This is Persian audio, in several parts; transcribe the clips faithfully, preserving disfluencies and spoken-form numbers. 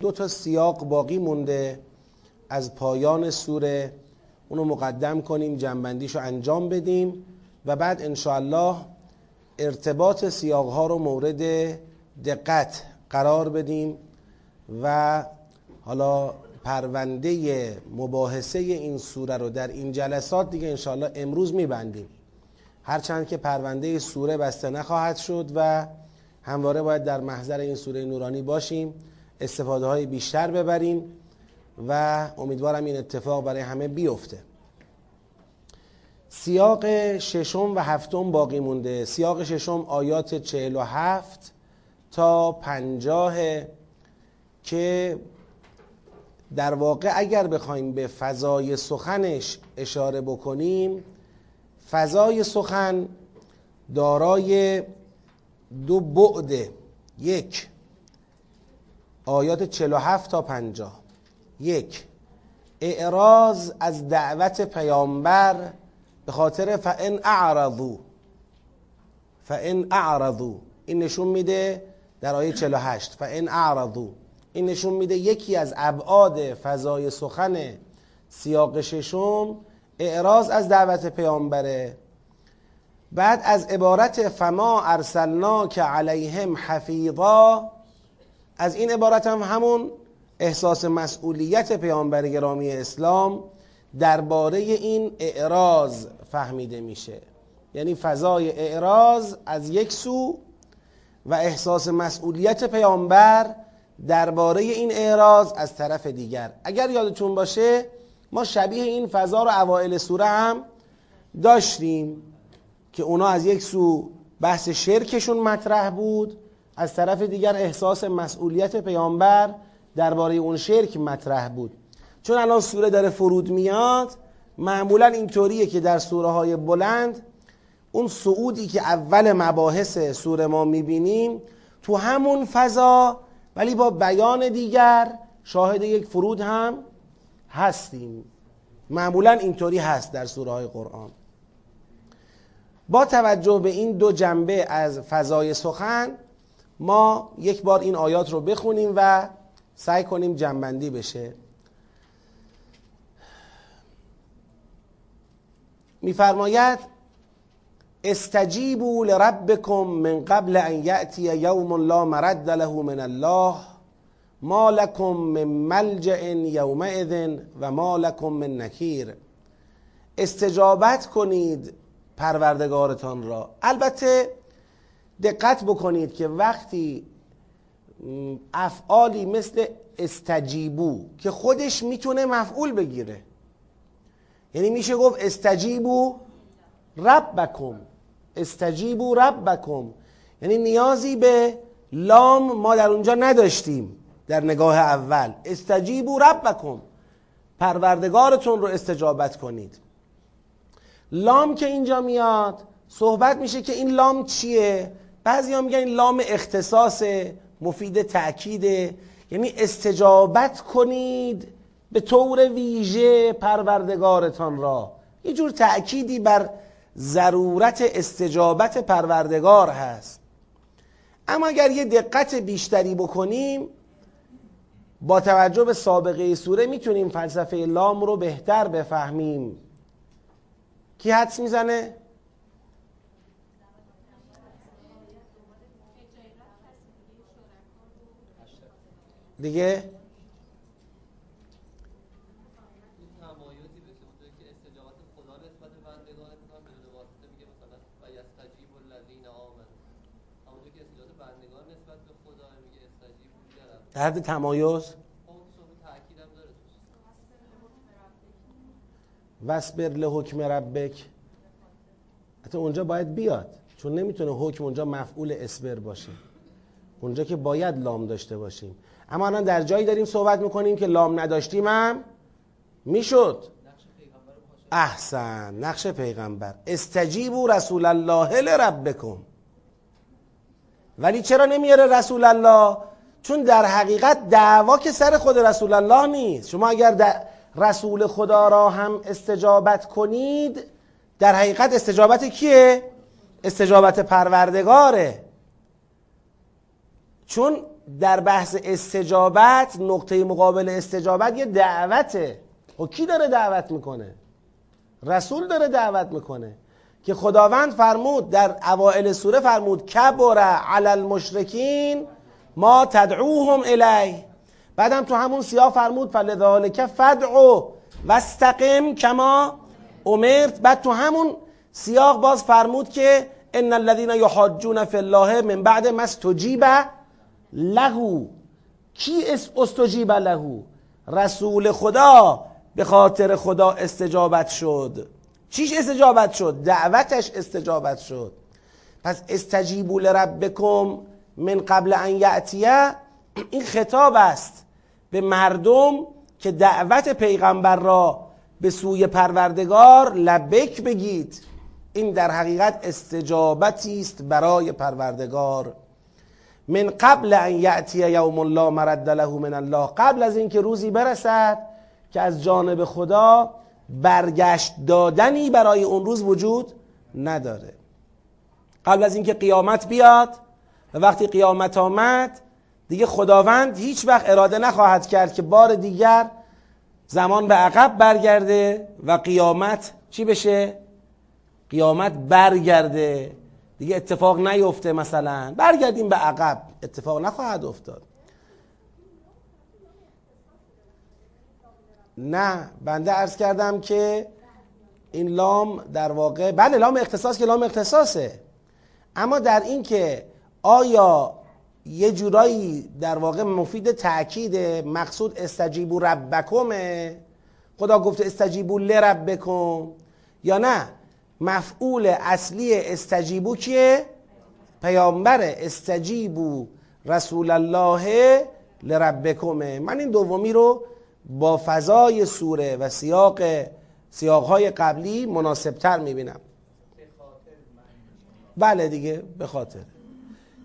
دو تا سیاق باقی مونده از پایان سوره، اونو مقدم کنیم، جنبندیشو انجام بدیم و بعد انشاءالله ارتباط سیاقها رو مورد دقت قرار بدیم و حالا پرونده مباحثه این سوره رو در این جلسات دیگه انشاءالله امروز میبندیم، هرچند که پرونده سوره بسته نخواهد شد و همواره باید در محضر این سوره نورانی باشیم، استفاده های بیشتر ببریم و امیدوارم این اتفاق برای همه بیفته. سیاق ششم و هفتم باقی مونده. سیاق ششم آیات چهل و هفت تا پنجاه که در واقع اگر بخوایم به فضای سخنش اشاره بکنیم، فضای سخن دارای دو بعده. یک، آیات چهل و هفت تا پنجاه، یک، اعراض از دعوت پیامبر به خاطر فَإِنْ أَعْرَضُوا فَإِنْ أَعْرَضُوا، این نشون میده در آیه چهل و هشت فَإِنْ أَعْرَضُوا، این نشون میده یکی از ابعاد فضای سخن سیاق ششم اعراض از دعوت پیامبره. بعد از عبارت فما ارسلناک علیهم حفیظا، از این عبارت هم همون احساس مسئولیت پیامبر گرامی اسلام درباره این اعراض فهمیده میشه، یعنی فضای اعراض از یک سو و احساس مسئولیت پیامبر درباره این اعراض از طرف دیگر. اگر یادتون باشه ما شبیه این فضا رو اوائل سوره هم داشتیم که اونا از یک سو بحث شرکشون مطرح بود، از طرف دیگر احساس مسئولیت پیامبر درباره اون شرک مطرح بود. چون الان سوره داره فرود میاد، معمولا اینطوریه که در سوره های بلند اون صعودی که اول مباحث سوره ما میبینیم تو همون فضا ولی با بیان دیگر شاهد یک فرود هم هستیم، معمولا اینطوری هست در سوره های قرآن. با توجه به این دو جنبه از فضای سخن ما یک بار این آیات رو بخونیم و سعی کنیم جنبندی بشه. میفرماید استجیبوا لربکم من قبل ان یأتی یوم لا مرد له من الله ما لکم من ملجأ یومئذ و ما لکم من نکیر. استجابت کنید پروردگارتان را. البته دقت بکنید که وقتی افعالی مثل استجیبو که خودش میتونه مفعول بگیره، یعنی میشه گفت استجیبو ربکم، استجیبو ربکم، یعنی نیازی به لام ما در اونجا نداشتیم در نگاه اول. استجیبو ربکم، پروردگارتون رو استجابت کنید. لام که اینجا میاد صحبت میشه که این لام چیه؟ بعضی ها میگن این لام اختصاص مفید تأکیده، یعنی استجابت کنید به طور ویژه پروردگارتان را، یه جور تأکیدی بر ضرورت استجابت پروردگار هست. اما اگر یه دقت بیشتری بکنیم با توجه به سابقه سوره میتونیم فلسفه لام رو بهتر بفهمیم. کی حدس میزنه؟ دیگه در حد تمایز وَاصْبِرْ لِحُکْمِ رَبِّکَ، حتی اونجا باید بیاد، چون نمیتونه حکم اونجا مفعول اصبر باشه، اونجا که باید لام داشته باشیم. اما الان در جایی داریم صحبت میکنیم که لام نداشتیم هم میشد. احسن، نقش پیغمبر. استجیبوا رسول الله لربکم، ولی چرا نمیاره رسول الله؟ چون در حقیقت دعوا که سر خود رسول الله نیست. شما اگر رسول خدا را هم استجابت کنید، در حقیقت استجابت کیه؟ استجابت پروردگاره. چون در بحث استجابت نقطه مقابل استجابت یه دعوته. و کی داره دعوت میکنه؟ رسول داره دعوت میکنه که خداوند فرمود در اوائل سوره فرمود کبر علی المشرکین ما تدعوهم الیه، بعدم تو همون سیاق فرمود فلذالک فدعوا واستقم کما امرت، بعد تو همون سیاق باز فرمود که ان الذین یحاجون فی الله من بعد ما استجیب لهو. کی استجیب لهو؟ رسول خدا به خاطر خدا استجابت شد. چیش استجابت شد؟ دعوتش استجابت شد. پس استجیبوا لربکم من قبل ان یأتیه، این خطاب است به مردم که دعوت پیغمبر را به سوی پروردگار لبیک بگید. این در حقیقت استجابتی است برای پروردگار. من قبل ان یأتیه یوم لا مرد له من الله، قبل از اینکه روزی برسد که از جانب خدا برگشت دادنی برای اون روز وجود نداره، قبل از اینکه قیامت بیاد. و وقتی قیامت آمد دیگه خداوند هیچ وقت اراده نخواهد کرد که بار دیگر زمان به عقب برگرده و قیامت چی بشه؟ قیامت برگرده دیگه، اتفاق نیفته، مثلا برگردیم به عقب، اتفاق نخواهد افتاد. نه، بنده عرض کردم که این لام در واقع بله لام اختصاص که لام اختصاصه، اما در این که آیا یه جورایی در واقع مفید تأکیده، مقصود استجیبوا ربکمه، خدا گفته استجیبوا لربکم، یا نه مفعول اصلی استجیبوا کیه؟ پیامبره، استجیبوا رسول الله لربکمه. من این دومی رو با فضای سوره و سیاق سیاقهای قبلی مناسبتر میبینم. بله دیگه به خاطر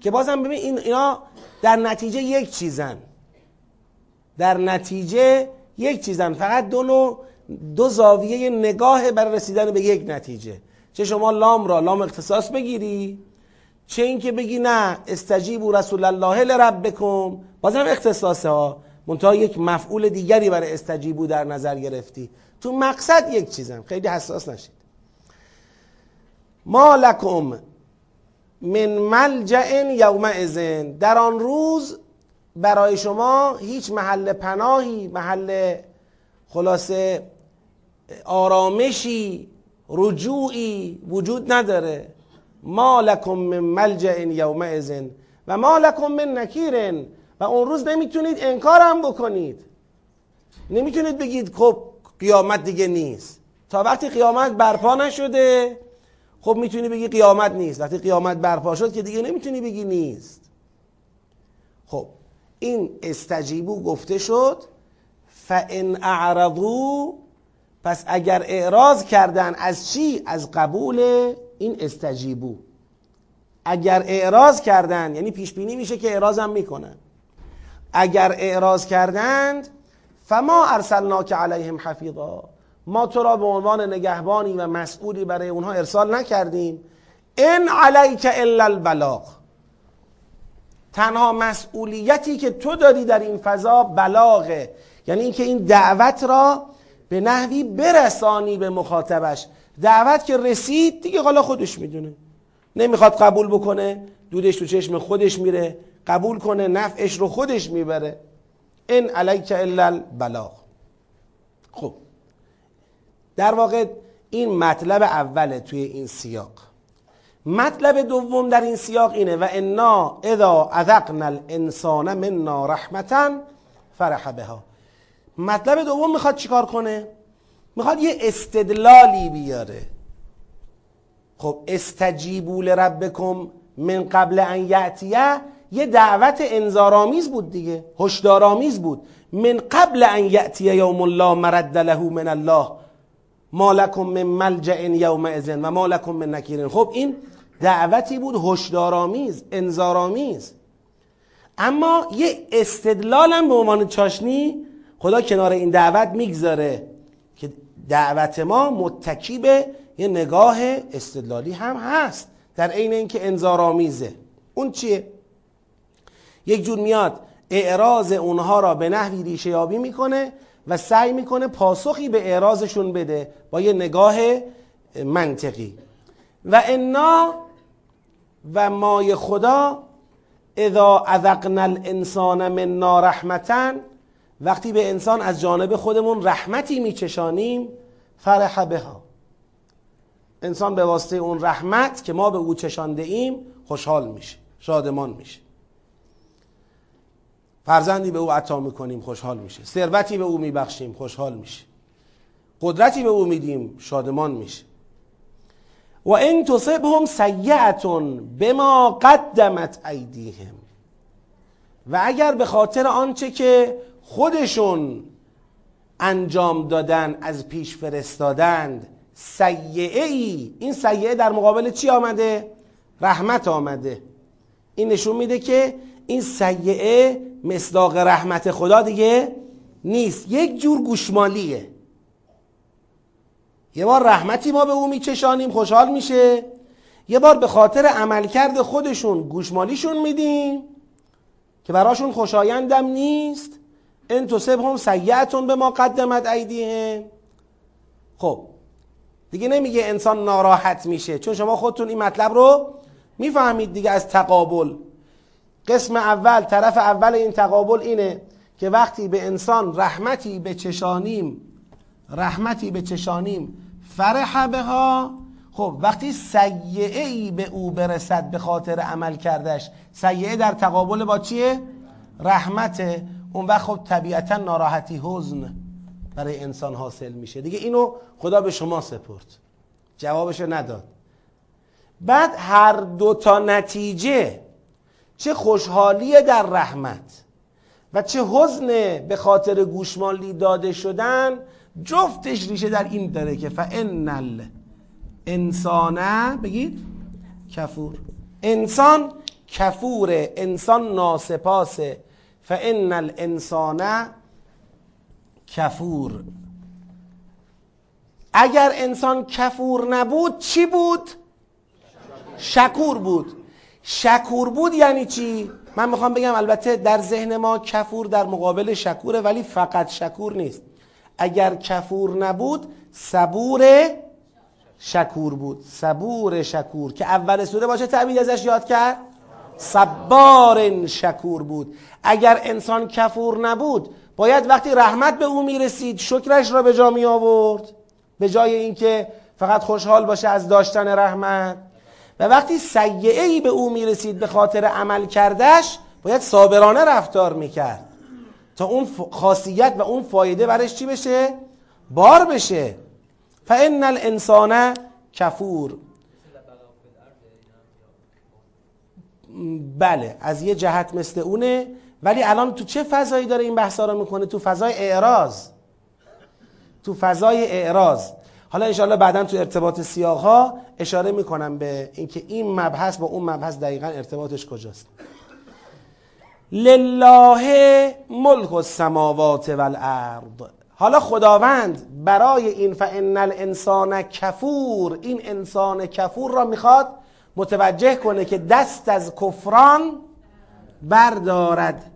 که بازم ببین این اینا در نتیجه یک چیزن، در نتیجه یک چیزن، فقط دو نوع دو زاویه نگاه برای رسیدن به یک نتیجه، چه شما لام را لام اختصاص بگیری، چه اینکه بگی نه استجیبوا رسول الله لربکم، بازم اختصاصه ها، منتها یک مفعول دیگری برای استجیبوا در نظر گرفتی، تو مقصد یک چیزم، خیلی حساس نشید. ما لکم من ملجأ یومئذ، در آن روز برای شما هیچ محل پناهی، محل خلاصه آرامشی، رجوعی وجود نداره. ما لکم من ملجأ یومئذ و ما لکم من نکیر، و اون روز نمیتونید انکار هم بکنید، نمیتونید بگید خب قیامت دیگه نیست، تا وقتی قیامت برپا نشده خب میتونی بگی قیامت نیست، وقتی قیامت برپا شد که دیگه نمیتونی بگی نیست. خب این استجیبوا گفته شد، فان اعرضوا، پس اگر اعراض کردن از چی؟ از قبول این استجیبوا. اگر اعراض کردن یعنی پیش بینی میشه که اعراض هم میکنن، اگر اعراض کردند فما ارسلناک علیهم حفیظا، ما تو را به عنوان نگهبانی و مسئولی برای اونها ارسال نکردیم. ان علیک الا البلاغ، تنها مسئولیتی که تو داری در این فضا بلاغه، یعنی اینکه این دعوت را به نحوی برسانی به مخاطبش. دعوت که رسید دیگه حالا خودش میدونه، نمیخواد قبول بکنه دودش تو چشم خودش میره، قبول کنه نفعش رو خودش میبره. ان علیک الا البلاغ. خب در واقع این مطلب اوله توی این سیاق. مطلب دوم در این سیاق اینه و انا اذا اذقنا الانسان منا رحمتا فرح بها. مطلب دوم میخواد چیکار کنه؟ میخواد یه استدلالی بیاره. خب استجیبوا لربکم من قبل ان یأتیه یه دعوت انذارآمیز بود دیگه، هشدارآمیز بود. من قبل ان یأتیه یوم لا مرد له من الله ما لکم من ملجأ یومئذ و ما لکم من نکیر. خب این دعوتی بود هشدارآمیز، انذارآمیز، اما یه استدلالم به عنوان چاشنی خدا کنار این دعوت میگذاره که دعوت ما متکی به یه نگاه استدلالی هم هست، در عین اینکه انذارآمیزه. اون چیه؟ یک جور میاد اعراض اونها را به نحوی ریشه یابی میکنه و سعی میکنه پاسخی به اعراضشون بده با یه نگاه منطقی. و انا و مای خدا اذا اذقنا الانسان منا رحمتن، وقتی به انسان از جانب خودمون رحمتی میچشانیم، فرح بها، انسان به واسطه اون رحمت که ما به او چشانده ایم خوشحال میشه، شادمان میشه. فرزندی به او عطا میکنیم خوشحال میشه، ثروتی به او میبخشیم خوشحال میشه، قدرتی به او میدیم شادمان میشه. و ان تصبهم سیئة بما قدمت ایدیهم، و اگر به خاطر آنچه که خودشون انجام دادن از پیش فرستادند سیئه ای، این سیئه در مقابل چی آمده؟ رحمت آمده. این نشون میده که این سیئه مصداق رحمت خدا دیگه نیست، یک جور گوشمالیه. یه بار رحمتی ما به او میچشانیم خوشحال میشه، یه بار به خاطر عملکرد خودشون گوشمالیشون میدیم که براشون خوشایندم نیست. ان تصبهم سیئة بما قدمت ایدیهم. خب دیگه نمیگه انسان ناراحت میشه، چون شما خودتون این مطلب رو میفهمید دیگه از تقابل. قسم اول، طرف اول این تقابل اینه که وقتی به انسان رحمتی به چشانیم رحمتی به چشانیم فرح بها. خب وقتی سیئه ای به او برسد به خاطر عمل کردش، سیئه در تقابل با چیه؟ رحمته. اون وقت خب طبیعتا ناراحتی، حزن برای انسان حاصل میشه دیگه. اینو خدا به شما سپرد، جوابشو نداد. بعد هر دوتا نتیجه، چه خوشحالی در رحمت و چه حزن به خاطر گوشمالی داده شدن، جفتش ریشه در این داره که فَإِنَّ الْإِنسَانَ، بگید کفور، انسان کفوره، انسان ناسپاسه. فَإِنَّ الْإِنسَانَ کفور. اگر انسان کفور نبود چی بود؟ شکور بود. شکور بود یعنی چی؟ من میخوام بگم البته در ذهن ما کفور در مقابل شکوره، ولی فقط شکور نیست. اگر کفور نبود صبور شکور بود. صبور شکور که اول سوره باشه تعبیر ازش یاد کرد، صبار شکور بود. اگر انسان کفور نبود باید وقتی رحمت به او میرسید شکرش را به جا می آورد، به جای اینکه فقط خوشحال باشه از داشتن رحمت. و وقتی سیئه ای به او میرسید به خاطر عمل کردش باید صابرانه رفتار میکرد تا اون خاصیت و اون فایده برش چی بشه؟ بار بشه. فإن الإنسان کفور. بله از یه جهت مثل اونه، ولی الان تو چه فضایی داره این بحثا رو میکنه؟ تو فضای اعراض، تو فضای اعراض. حالا انشاءالله بعداً تو ارتباط سیاق‌ها اشاره میکنم به اینکه این مبحث با اون مبحث دقیقاً ارتباطش کجاست. لله ملک السماوات والارض. حالا خداوند برای این فإن الانسان کفور، این انسان کفور را میخواد متوجه کنه که دست از کفران بردارد،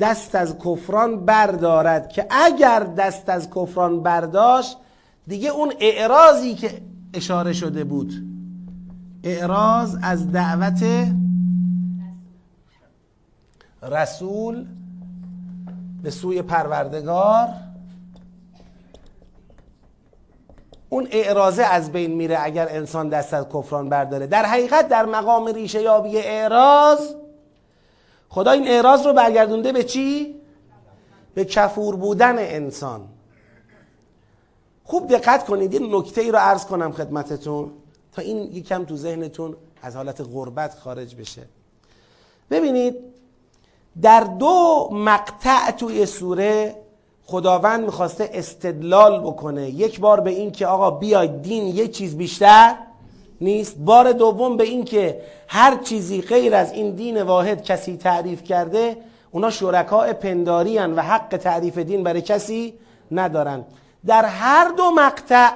دست از کفران بردارد که اگر دست از کفران برداشت دیگه اون اعراضی که اشاره شده بود، اعراض از دعوت رسول به سوی پروردگار، اون اعراضه از بین میره اگر انسان دست از کفران برداره. در حقیقت در مقام ریشه یابی اعراض خدا این اعراض رو برگردونده به چی؟ به کفور بودن انسان. خوب دقت کنید، یه نکته ای رو عرض کنم خدمتتون تا این یکم تو ذهنتون از حالت غربت خارج بشه. ببینید در دو مقطع توی سوره خداوند میخواسته استدلال بکنه، یک بار به این که آقا بیاید دین یک چیز بیشتر نیست، بار دوم به این که هر چیزی غیر از این دین واحد کسی تعریف کرده اونا شرکای پنداری هن و حق تعریف دین برای کسی ندارن. در هر دو مقطع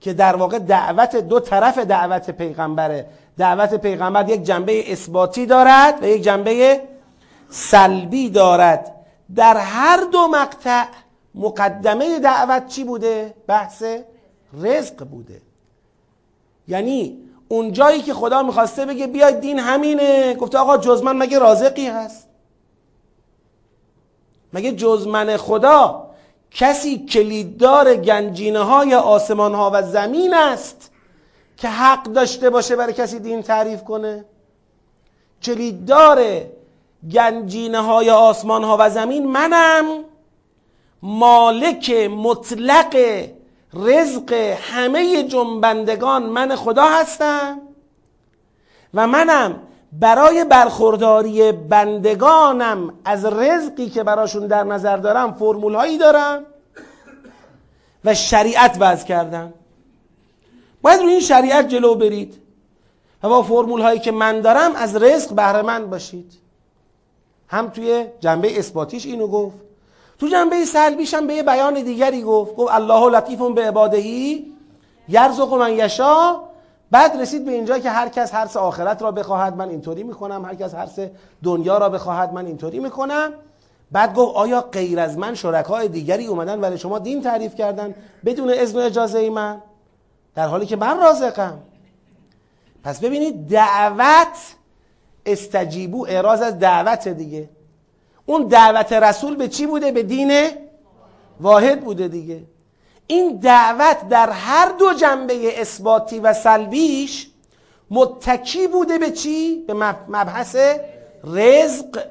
که در واقع دعوت دو طرف دعوت پیغمبره، دعوت پیغمبر یک جنبه اثباتی دارد و یک جنبه سلبی دارد. در هر دو مقطع مقدمه دعوت چی بوده؟ بحث رزق بوده. یعنی اون جایی که خدا میخواسته بگه بیاید دین همینه، گفته آقا جز من مگه رازقی هست؟ مگه جز من خدا کسی کلیددار گنجینه های آسمان ها و زمین است که حق داشته باشه برای کسی دین تعریف کنه؟ کلیددار گنجینه های آسمان ها و زمین منم، مالک مطلق رزق همه جنبندگان من خدا هستم و منم برای برخورداری بندگانم از رزقی که براشون در نظر دارم فرمول هایی دارم و شریعت وضع کردم. باید روی این شریعت جلو برید و با فرمول هایی که من دارم از رزق بهره مند باشید. هم توی جنبه اثباتیش اینو گفت، تو جنبه سلبیش هم به یه بیان دیگری گفت، گفت الله لطیف به عبادهی یرزق من یشا. بعد رسید به اینجا که هر کس هرس آخرت را بخواهد من اینطوری میکنم، هر کس هرس دنیا را بخواهد من اینطوری میکنم. بعد گفت آیا غیر از من شرکای دیگری اومدن برای شما دین تعریف کردن بدون اذن و اجازه ای من، در حالی که من رازقم؟ پس ببینید دعوت، استجیبو اعراض از دعوت دیگه. اون دعوت رسول به چی بوده؟ به دین واحد بوده دیگه. این دعوت در هر دو جنبه اثباتی و سلبیش متکی بوده به چی؟ به مبحث رزق.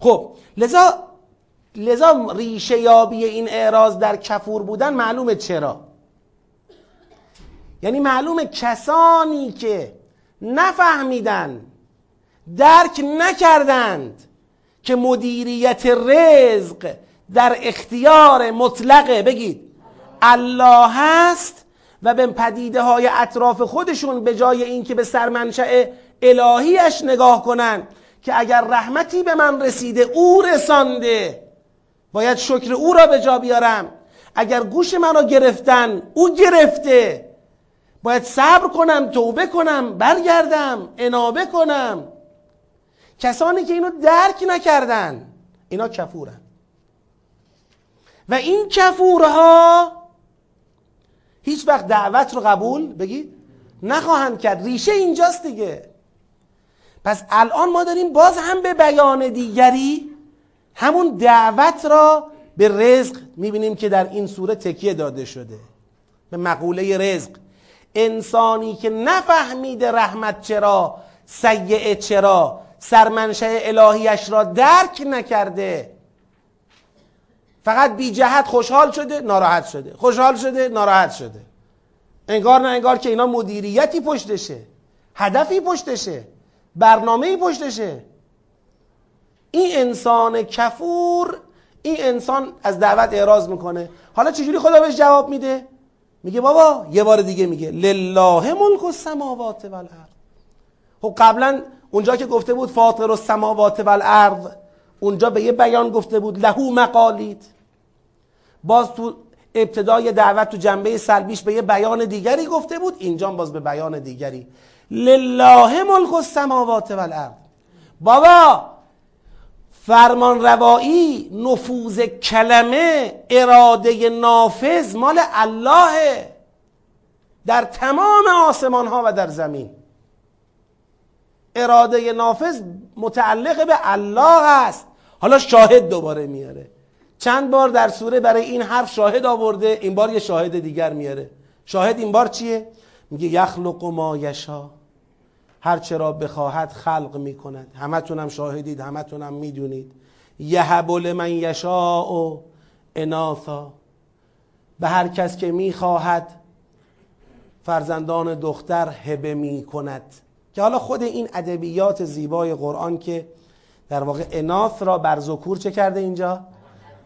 خب لذا لذا ریشه یابی این اعراض در کفور بودن معلومه. چرا؟ یعنی معلومه کسانی که نفهمیدن، درک نکردند که مدیریت رزق در اختیار مطلقه، بگید الله هست، و به پدیده های اطراف خودشون به جای این که به سرمنشأ الهیش نگاه کنن که اگر رحمتی به من رسیده او رسانده باید شکر او را به جا بیارم، اگر گوش من را گرفتن او گرفته باید صبر کنم، توبه کنم، برگردم، انابه کنم. کسانی که اینو درک نکردن اینا کفورن و این کفورها هیچ وقت دعوت رو قبول بگید نخواهند کرد. ریشه اینجاست دیگه. پس الان ما داریم باز هم به بیان دیگری همون دعوت را به رزق میبینیم که در این سوره تکیه داده شده به مقوله رزق. انسانی که نفهمیده رحمت چرا، سیئه چرا، سرمنشأ الهیش را درک نکرده، فقط بی جهت خوشحال شده، ناراحت شده، خوشحال شده، ناراحت شده، انگار نه انگار که اینا مدیریتی پشتشه، هدفی پشتشه، برنامه‌ای پشتشه. این انسان کفور، این انسان از دعوت اعراض میکنه. حالا چجوری خدا بهش جواب میده؟ میگه بابا یه بار دیگه میگه لله ملک السماوات والارض. خب قبلا اونجا که گفته بود فاطر السماوات والارض، اونجا به یه بیان گفته بود لهو مقالید. باز تو ابتدای دعوت تو جنبه سلبیش به یه بیان دیگری گفته بود، اینجا باز به بیان دیگری لله ملک السماوات والارض. بابا فرمان روایی، نفوذ کلمه، اراده نافذ مال الله در تمام آسمان ها و در زمین. اراده نافذ متعلق به الله است. حالا شاهد دوباره میاره. چند بار در سوره برای این حرف شاهد آورده، این بار یه شاهد دیگر میاره. شاهد این بار چیه؟ میگه یخلق ما یشا، هر چه را بخواهد خلق میکند. همتونم شاهدید، همتونم میدونید یهب لمن یشاء اناثا، به هر کس که میخواهد فرزندان دختر هبه میکند. که حالا خود این ادبیات زیبای قرآن که در واقع اناث را بر ذکور چه کرده، اینجا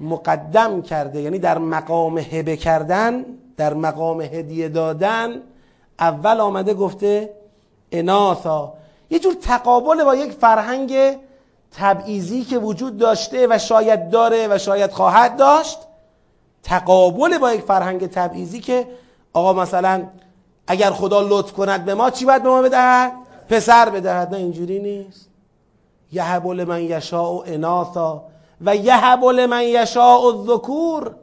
مقدم کرده، یعنی در مقام هبه کردن، در مقام هدیه دادن اول آمده گفته اناثا. یه جور تقابل با یک فرهنگ تبعیضی که وجود داشته و شاید داره و شاید خواهد داشت، تقابل با یک فرهنگ تبعیضی که آقا مثلا اگر خدا لطف کند به ما چی باید به ما بدهد؟ پسر بدهد، نه اینجوری نیست. یهب لمن یشاء اناثا و یهب لمن یشاء الذکور،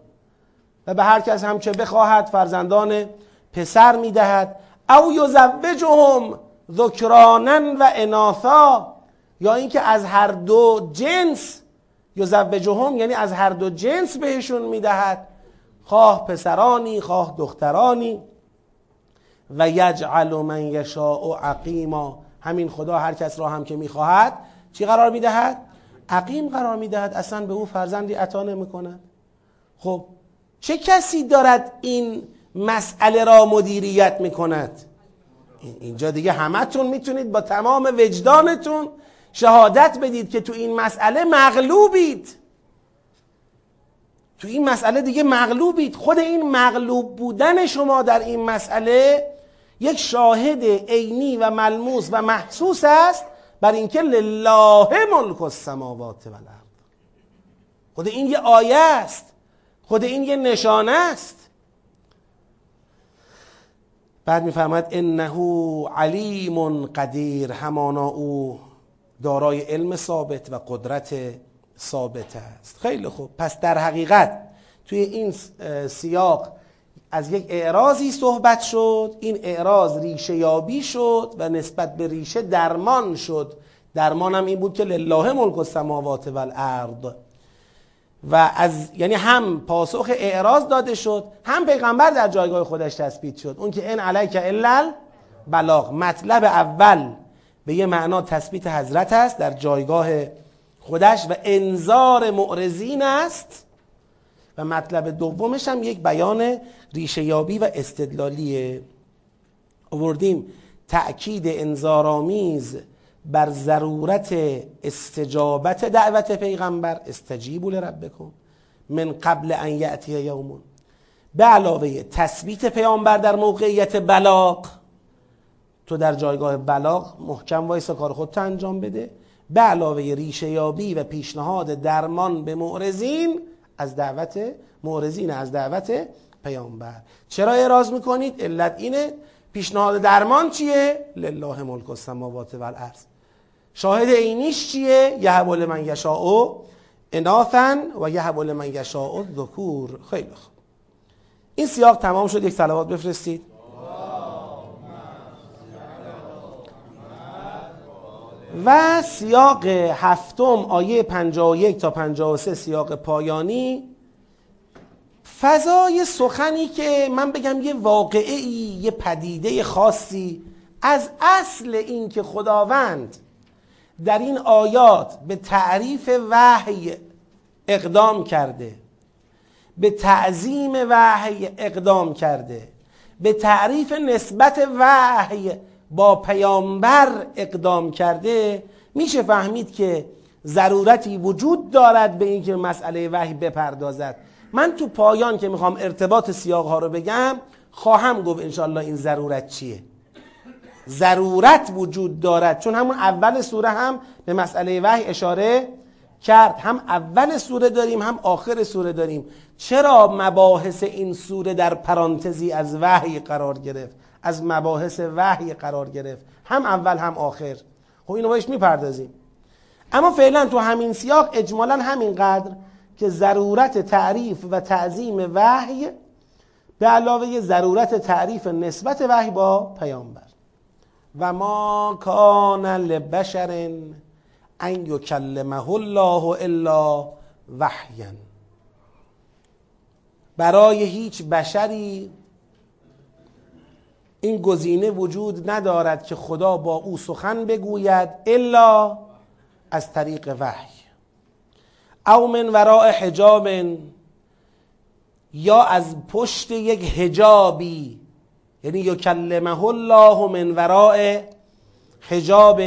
و به هر کس هم که بخواهد فرزندان پسر میدهد. او یزوجهم ذکرانا و اناثا، یا اینکه از هر دو جنس، یزوجهم یعنی از هر دو جنس بهشون میدهد، خواه پسرانی خواه دخترانی. و یجعل من یشاء عقیما، همین خدا هر کس را هم که میخواهد چی قرار میدهد؟ عقیم قرار میدهد، اصلا به او فرزندی عطا نمیکند. خب چه کسی دارد این مسئله را مدیریت میکند؟ اینجا دیگه همتون میتونید با تمام وجدانتون شهادت بدید که تو این مسئله مغلوبید، تو این مسئله دیگه مغلوبید. خود این مغلوب بودن شما در این مسئله یک شاهد عینی و ملموس و محسوس است بر اینکه لله ملک السماوات و الارض. خود این یه آیه است، خود این یه نشانه است. بعد میفرماید انه علیم قدیر، همانا او دارای علم ثابت و قدرت ثابت است. خیلی خوب، پس در حقیقت توی این سیاق از یک اعراضی صحبت شد، این اعراض ریشه یابی شد و نسبت به ریشه درمان شد. درمان هم این بود که لله ملک السماوات و الارض، و از یعنی هم پاسخ اعراض داده شد، هم پیغمبر در جایگاه خودش تثبیت شد. اون که ان علیک الا البلاغ، مطلب اول به یه معنا تثبیت حضرت است در جایگاه خودش و انذار معرضین است، و مطلب دومش هم یک بیان ریشه‌یابی و استدلالیه. آوردیم تأکید انذارآمیز بر ضرورت استجابت دعوت پیغمبر، استجیبوا لربکم من قبل ان یأتی یوم، به علاوه تثبیت پیامبر در موقعیت بلاغ، تو در جایگاه بلاغ محکم وایسا کار خودت انجام بده، به علاوه ریشه یابی و پیشنهاد درمان به معرضین از دعوت معرضین، از دعوت پیامبر. چرا اعراض میکنید؟ علت اینه. پیشنهاد درمان چیه؟ لله ملک السماوات و الارض. شاهد عینیش چیه؟ یهب لمن یشاء اناثا و یهب لمن یشاء الذکور. خیلی خوب، این سیاق تمام شد. یک صلوات بفرستید. و سیاق هفتم آیه پنجاه و یک تا پنجاه و سه، سیاق پایانی، فضای سخنی که من بگم یه واقعه ای، یه پدیده خاصی از اصل این که خداوند در این آیات به تعریف وحی اقدام کرده، به تعظیم وحی اقدام کرده، به تعریف نسبت وحی با پیامبر اقدام کرده، میشه فهمید که ضرورتی وجود دارد به اینکه مسئله وحی بپردازد. من تو پایان که میخوام ارتباط سیاق ها رو بگم خواهم گفت انشالله این ضرورت چیه. ضرورت وجود دارد، چون همون اول سوره هم به مسئله وحی اشاره کرد، هم اول سوره داریم هم آخر سوره داریم. چرا مباحث این سوره در پرانتزی از وحی قرار گرفت، از مباحث وحی قرار گرفت، هم اول هم آخر؟ خب اینو بهش میپردازیم، اما فعلا تو همین سیاق اجمالا همینقدر که ضرورت تعریف و تعظیم وحی به علاوه ضرورت تعریف نسبت وحی با پیامبر. و ما کان لبشر ان یکلمه الله الا وحیا، برای هیچ بشری این گزینه وجود ندارد که خدا با او سخن بگوید الا از طریق وحی. او من وراء حجاب، یا از پشت یک حجابی، یعنی یکلمه الله من وراء حجاب،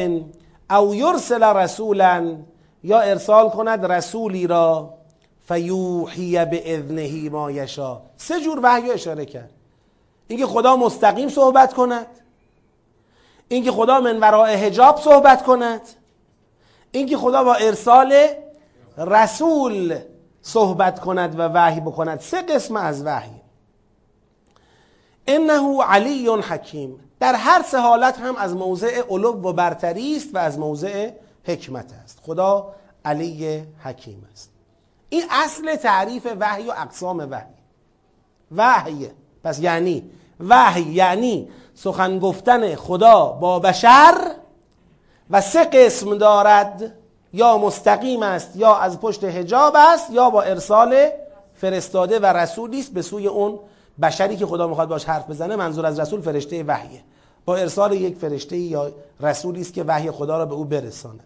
او یرسل رسولا، یا ارسال کند رسولی را، فیوحی باذنه ما یشاء. سه جور وحی اشاره کرد، اینکه خدا مستقیم صحبت کند، اینکه خدا من وراء حجاب صحبت کند، اینکه خدا با ارسال رسول صحبت کند و وحی بکند. سه قسم از وحی. انه علی حکیم، در هر سه حالت هم از موضع علو و برتری است و از موضع حکمت است. خدا علی حکیم است. این اصل تعریف وحی و اقسام وحی. وحی پس یعنی وحی یعنی سخن گفتن خدا با بشر و سه قسم دارد، یا مستقیم است، یا از پشت حجاب است، یا با ارسال فرستاده و رسولی است به سوی اون بشری که خدا میخواد باش حرف بزنه. منظور از رسول فرشته وحیه، با ارسال یک فرشته یا رسولی است که وحی خدا را به او برساند.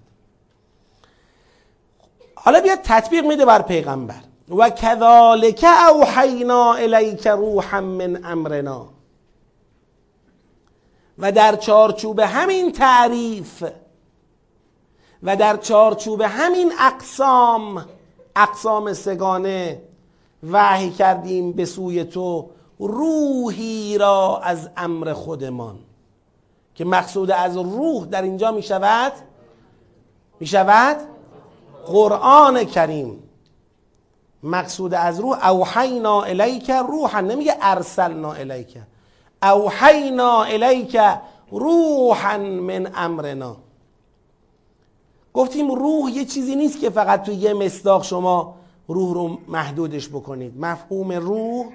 حالا بیا تطبیق میده بر پیغمبر. و کذالک اوحینا الیک روحا من امرنا، و در چارچوب همین تعریف و در چارچوب همین اقسام اقسام سگانه وحی کردیم به سوی تو روحی را از امر خودمان، که مقصود از روح در اینجا می شود می شود قرآن کریم. مقصود از روح، اوحینا الیک روحا، نمیگه ارسلنا الیک، اوحینا الیک روحا من امرنا. گفتیم روح یه چیزی نیست که فقط تو یه مصداق شما روح رو محدودش بکنید. مفهوم روح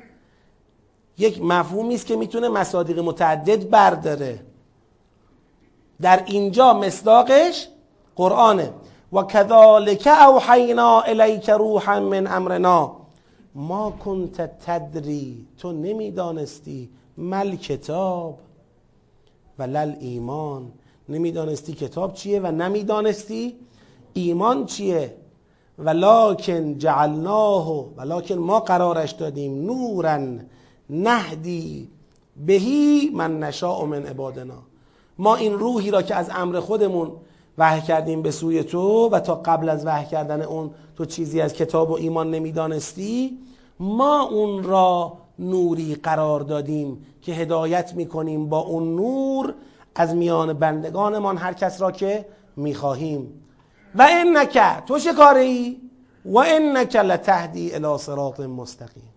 یک مفهومی است که میتونه مصادیق متعدد برداره. در اینجا مصداقش قرآنه. و کذالک اوحینا الیک روحا من امرنا ما کنت تدری، تو نمیدانستی، مل کتاب و لل ایمان، نمیدانستی کتاب چیه و نمیدانستی ایمان چیه. ولکن جعلناه، ولکن ما قرارش دادیم، نورن نهدی بهی من نشاء من عبادنا، ما این روحی را که از امر خودمون وحی کردیم به سوی تو و تا قبل از وحی کردن اون تو چیزی از کتاب و ایمان نمیدانستی، ما اون را نوری قرار دادیم که هدایت میکنیم با اون نور از میان بندگانمان هر کس را که میخواهیم. و انک، تو چه کاری؟ و انک لتهدی الی صراط مستقیم،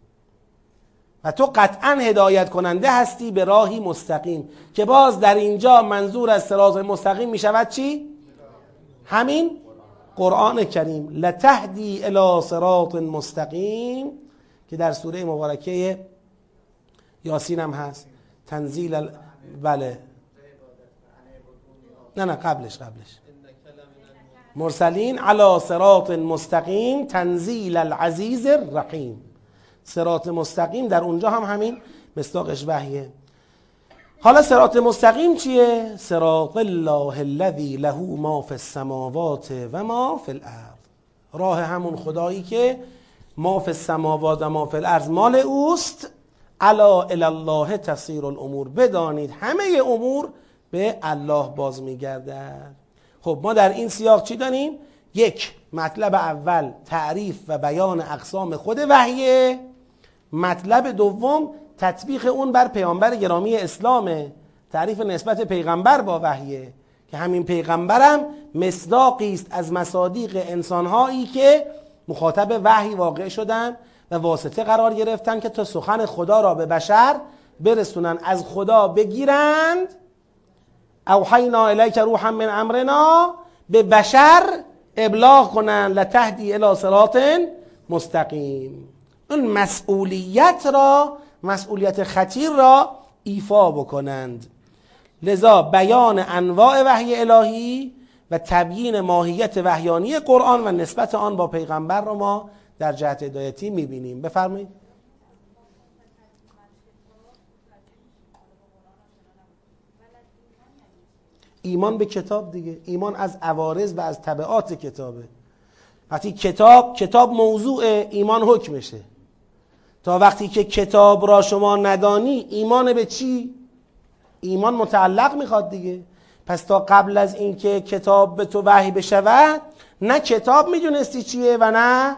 و تو قطعا هدایت کننده هستی به راهی مستقیم. که باز در اینجا منظور از صراط مستقیم می شود چی؟ همین قرآن کریم. لتهدی الی صراط مستقیم که در سوره مبارکه یاسین هم هست. تنزیل ال... بله نه نه قبلش قبلش مرسلین علی صراط مستقیم تنزیل العزیز الرحیم. صراط مستقیم در اونجا هم همین مصداقش وحیه. حالا صراط مستقیم چیه؟ صراط الله الذی له ما فی السماوات و ما فی الارض، راه همون خدایی که ما فی السماوات و ما فی الارض مال اوست. الا الی الله تصیر الامور، بدانید همه امور به الله باز میگردد. خب ما در این سیاق چی داریم؟ یک، مطلب اول تعریف و بیان اقسام خود وحیه. مطلب دوم تطبیق اون بر پیامبر گرامی اسلامه، تعریف نسبت پیغمبر با وحیه، که همین پیغمبرم مصداقی است از مصادیق انسانهایی که مخاطب وحی واقع شدن و واسطه قرار گرفتن که تا سخن خدا را به بشر برسونن، از خدا بگیرند. اوحینا الیک روحا من امرنا، به بشر ابلاغ کنن. لتهدی الی صراط مستقیم، اون مسئولیت را، مسئولیت خطیر را ایفا بکنند. لذا بیان انواع وحی الهی و تبیین ماهیت وحیانی قرآن و نسبت آن با پیغمبر را ما در جهت هدایتی میبینیم. بفرمایید. ایمان به کتاب دیگه، ایمان از عوارض و از تبعات کتابه. وقتی کتاب کتاب موضوع، ایمان حکمشه. تا وقتی که کتاب را شما ندانی، ایمان به چی؟ ایمان متعلق میخواد دیگه. پس تا قبل از اینکه کتاب به تو وحی بشود، نه کتاب میدونستی چیه و نه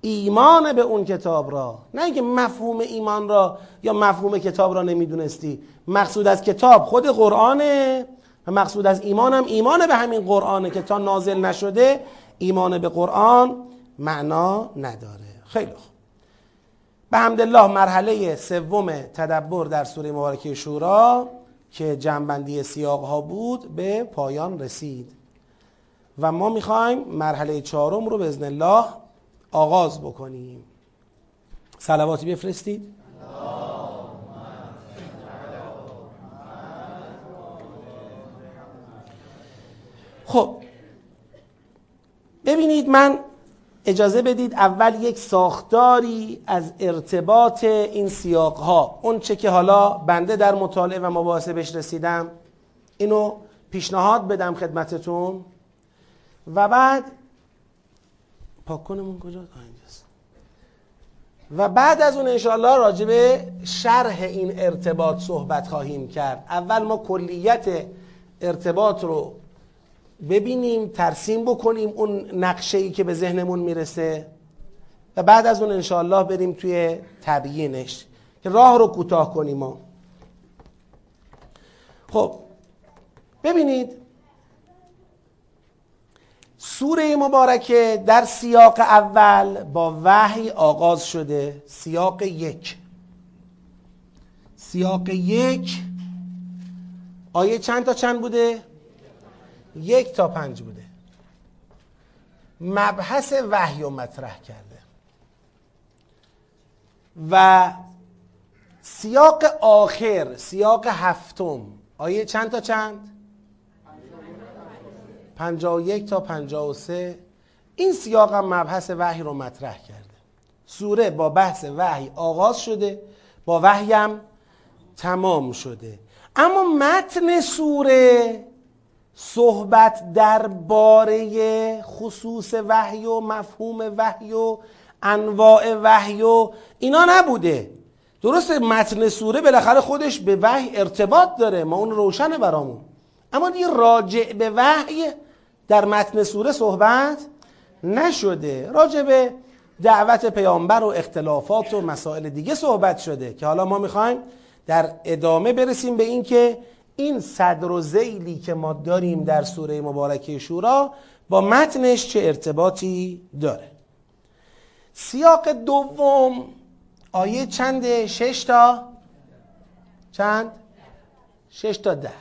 ایمان به اون کتاب را. نه اینکه مفهوم ایمان را یا مفهوم کتاب را نمیدونستی. مقصود از کتاب خود قرآنه و مقصود از ایمان هم ایمان به همین قرآنه که تا نازل نشده ایمان به قرآن معنا نداره. خیلی خوب. بحمدالله مرحله سوم تدبر در سوره مبارکه شورا که جنبندی سیاق ها بود به پایان رسید و ما میخوایم مرحله چهارم رو به اذن الله آغاز بکنیم. صلواتی بفرستید. خب ببینید، من اجازه بدید اول یک ساختاری از ارتباط این سیاق‌ها، اون چه که حالا بنده در مطالعه و مباحثه بهش رسیدم اینو پیشنهاد بدم خدمتتون و بعد پاکونمون کجا؟ اینجاست. و بعد از اون انشاءالله راجع به شرح این ارتباط صحبت خواهیم کرد. اول ما کلیت ارتباط رو ببینیم، ترسیم بکنیم اون نقشه‌ای که به ذهنمون میرسه و بعد از اون انشاءالله بریم توی تبیینش که راه رو کوتاه کنیم ما. خب ببینید، سوره مبارکه در سیاق اول با وحی آغاز شده. سیاق یک سیاق یک آیه چند تا چند بوده؟ یک تا پنج بوده. مبحث وحی رو مطرح کرده و سیاق آخر، سیاق هفتم، آیه چند تا چند؟ پنجاه و یک تا پنجاه و سه. این سیاق هم مبحث وحی رو مطرح کرده. سوره با بحث وحی آغاز شده، با وحی هم تمام شده. اما متن سوره صحبت درباره خصوص وحی و مفهوم وحی و انواع وحی و اینا نبوده. درسته متن سوره بالاخره خودش به وحی ارتباط داره، ما اون روشنه برامون، اما دیگه راجع به وحی در متن سوره صحبت نشده. راجع به دعوت پیامبر و اختلافات و مسائل دیگه صحبت شده که حالا ما میخوایم در ادامه برسیم به این که این صدر و ذیلی که ما داریم در سوره مبارکه شورا با متنش چه ارتباطی داره. سیاق دوم آیه چنده؟ شش تا چند؟ شش تا ده.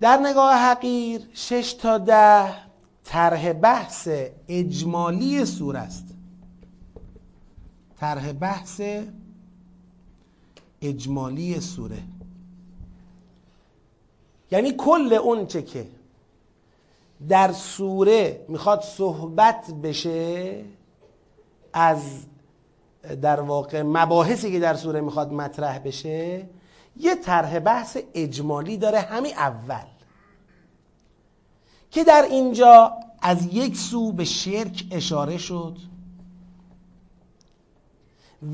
در نگاه حقیر شش تا ده طرح بحث اجمالی سوره است. طرح بحث اجمالی سوره یعنی کل اون چه که در سوره میخواد صحبت بشه از در واقع مباحثی که در سوره میخواد مطرح بشه یه طرح بحث اجمالی داره همین اول، که در اینجا از یک سو به شرک اشاره شد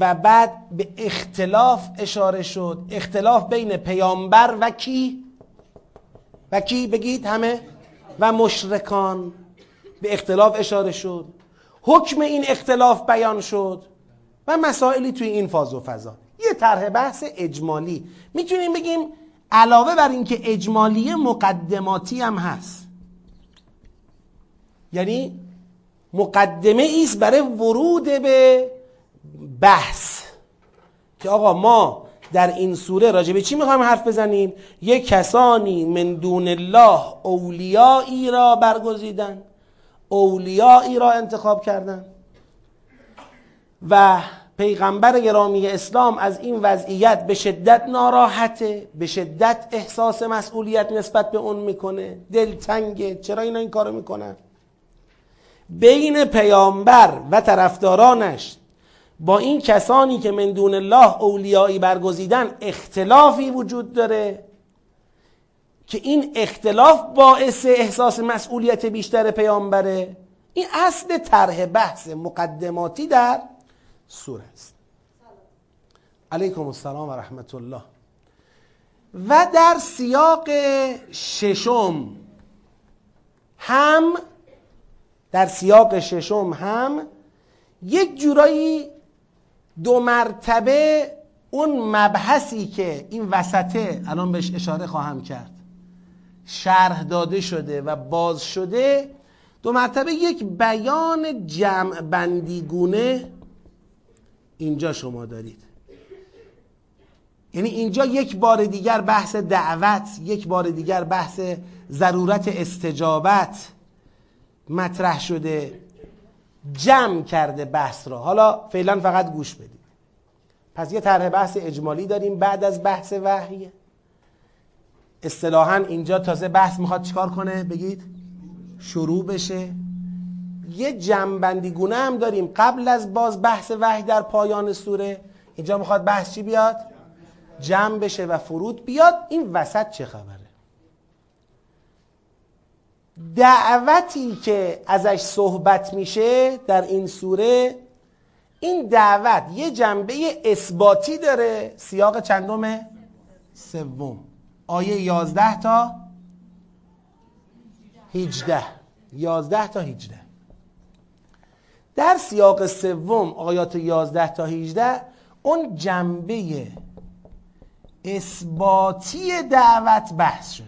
و بعد به اختلاف اشاره شد. اختلاف بین پیامبر و کی؟ و کی بگید همه؟ و مشرکان. به اختلاف اشاره شد، حکم این اختلاف بیان شد و مسائلی توی این فاز و فضا. یه طرح بحث اجمالی، میتونیم بگیم علاوه بر این که اجمالی مقدماتی هم هست، یعنی مقدمه ایست برای ورود به بحث که آقا ما در این سوره راجع به چی میخوایم حرف بزنیم. یک کسانی من دون الله اولیایی را برگزیدن، اولیایی را انتخاب کردن و پیغمبر گرامی اسلام از این وضعیت به شدت ناراحته، به شدت احساس مسئولیت نسبت به اون میکنه، دلتنگه چرا اینا این کارو میکنن. بین پیامبر و طرفدارانش با این کسانی که من دون الله اولیایی برگزیدن اختلافی وجود داره که این اختلاف باعث احساس مسئولیت بیشتر پیامبره. این اصل طرح بحث مقدماتی در سوره است. علیکم السلام و رحمت الله. و در سیاق ششم هم در سیاق ششم هم یک جورایی دو مرتبه اون مبحثی که این وسطه الان بهش اشاره خواهم کرد شرح داده شده و باز شده، دو مرتبه یک بیان جمع بندیگونه اینجا شما دارید. یعنی اینجا یک بار دیگر بحث دعوت، یک بار دیگر بحث ضرورت استجابت مطرح شده، جمع کرده بحث را. حالا فعلا فقط گوش بدید. پس یه طرح بحث اجمالی داریم بعد از بحث وحی. اصطلاحاً اینجا تازه بحث میخواد چیکار کنه؟ بگید شروع بشه. یه جمع‌بندی گونه هم داریم قبل از باز بحث وحی در پایان سوره. اینجا میخواد بحث چی بیاد؟ جمع بشه و فرود بیاد. این وسط چه خبره؟ دعوتی که ازش صحبت میشه در این سوره، این دعوت یه جنبه اثباتی داره. سیاق چندمه؟ سوم، آیه یازده تا هجده. یازده تا هجده در سیاق سوم، آیات یازده تا هجده، اون جنبه اثباتی دعوت بحث شده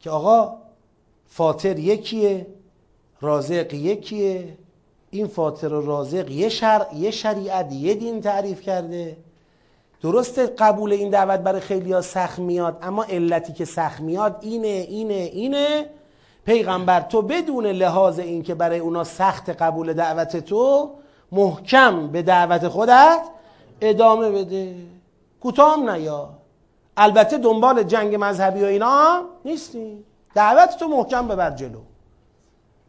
که آقا فاطر یکیه، رازق یکیه، این فاطر و رازق یه شرع، یه شریعت، یه دین تعریف کرده. درسته قبول این دعوت برای خیلی‌ها سخت میاد، اما علتی که سخت میاد اینه اینه اینه پیغمبر تو بدون لحاظ این که برای اونا سخت قبول دعوت تو، محکم به دعوت خودت ادامه بده، کوتاه نیا. البته دنبال جنگ مذهبی و اینا نیستی، دعوت تو محکم ببر جلو.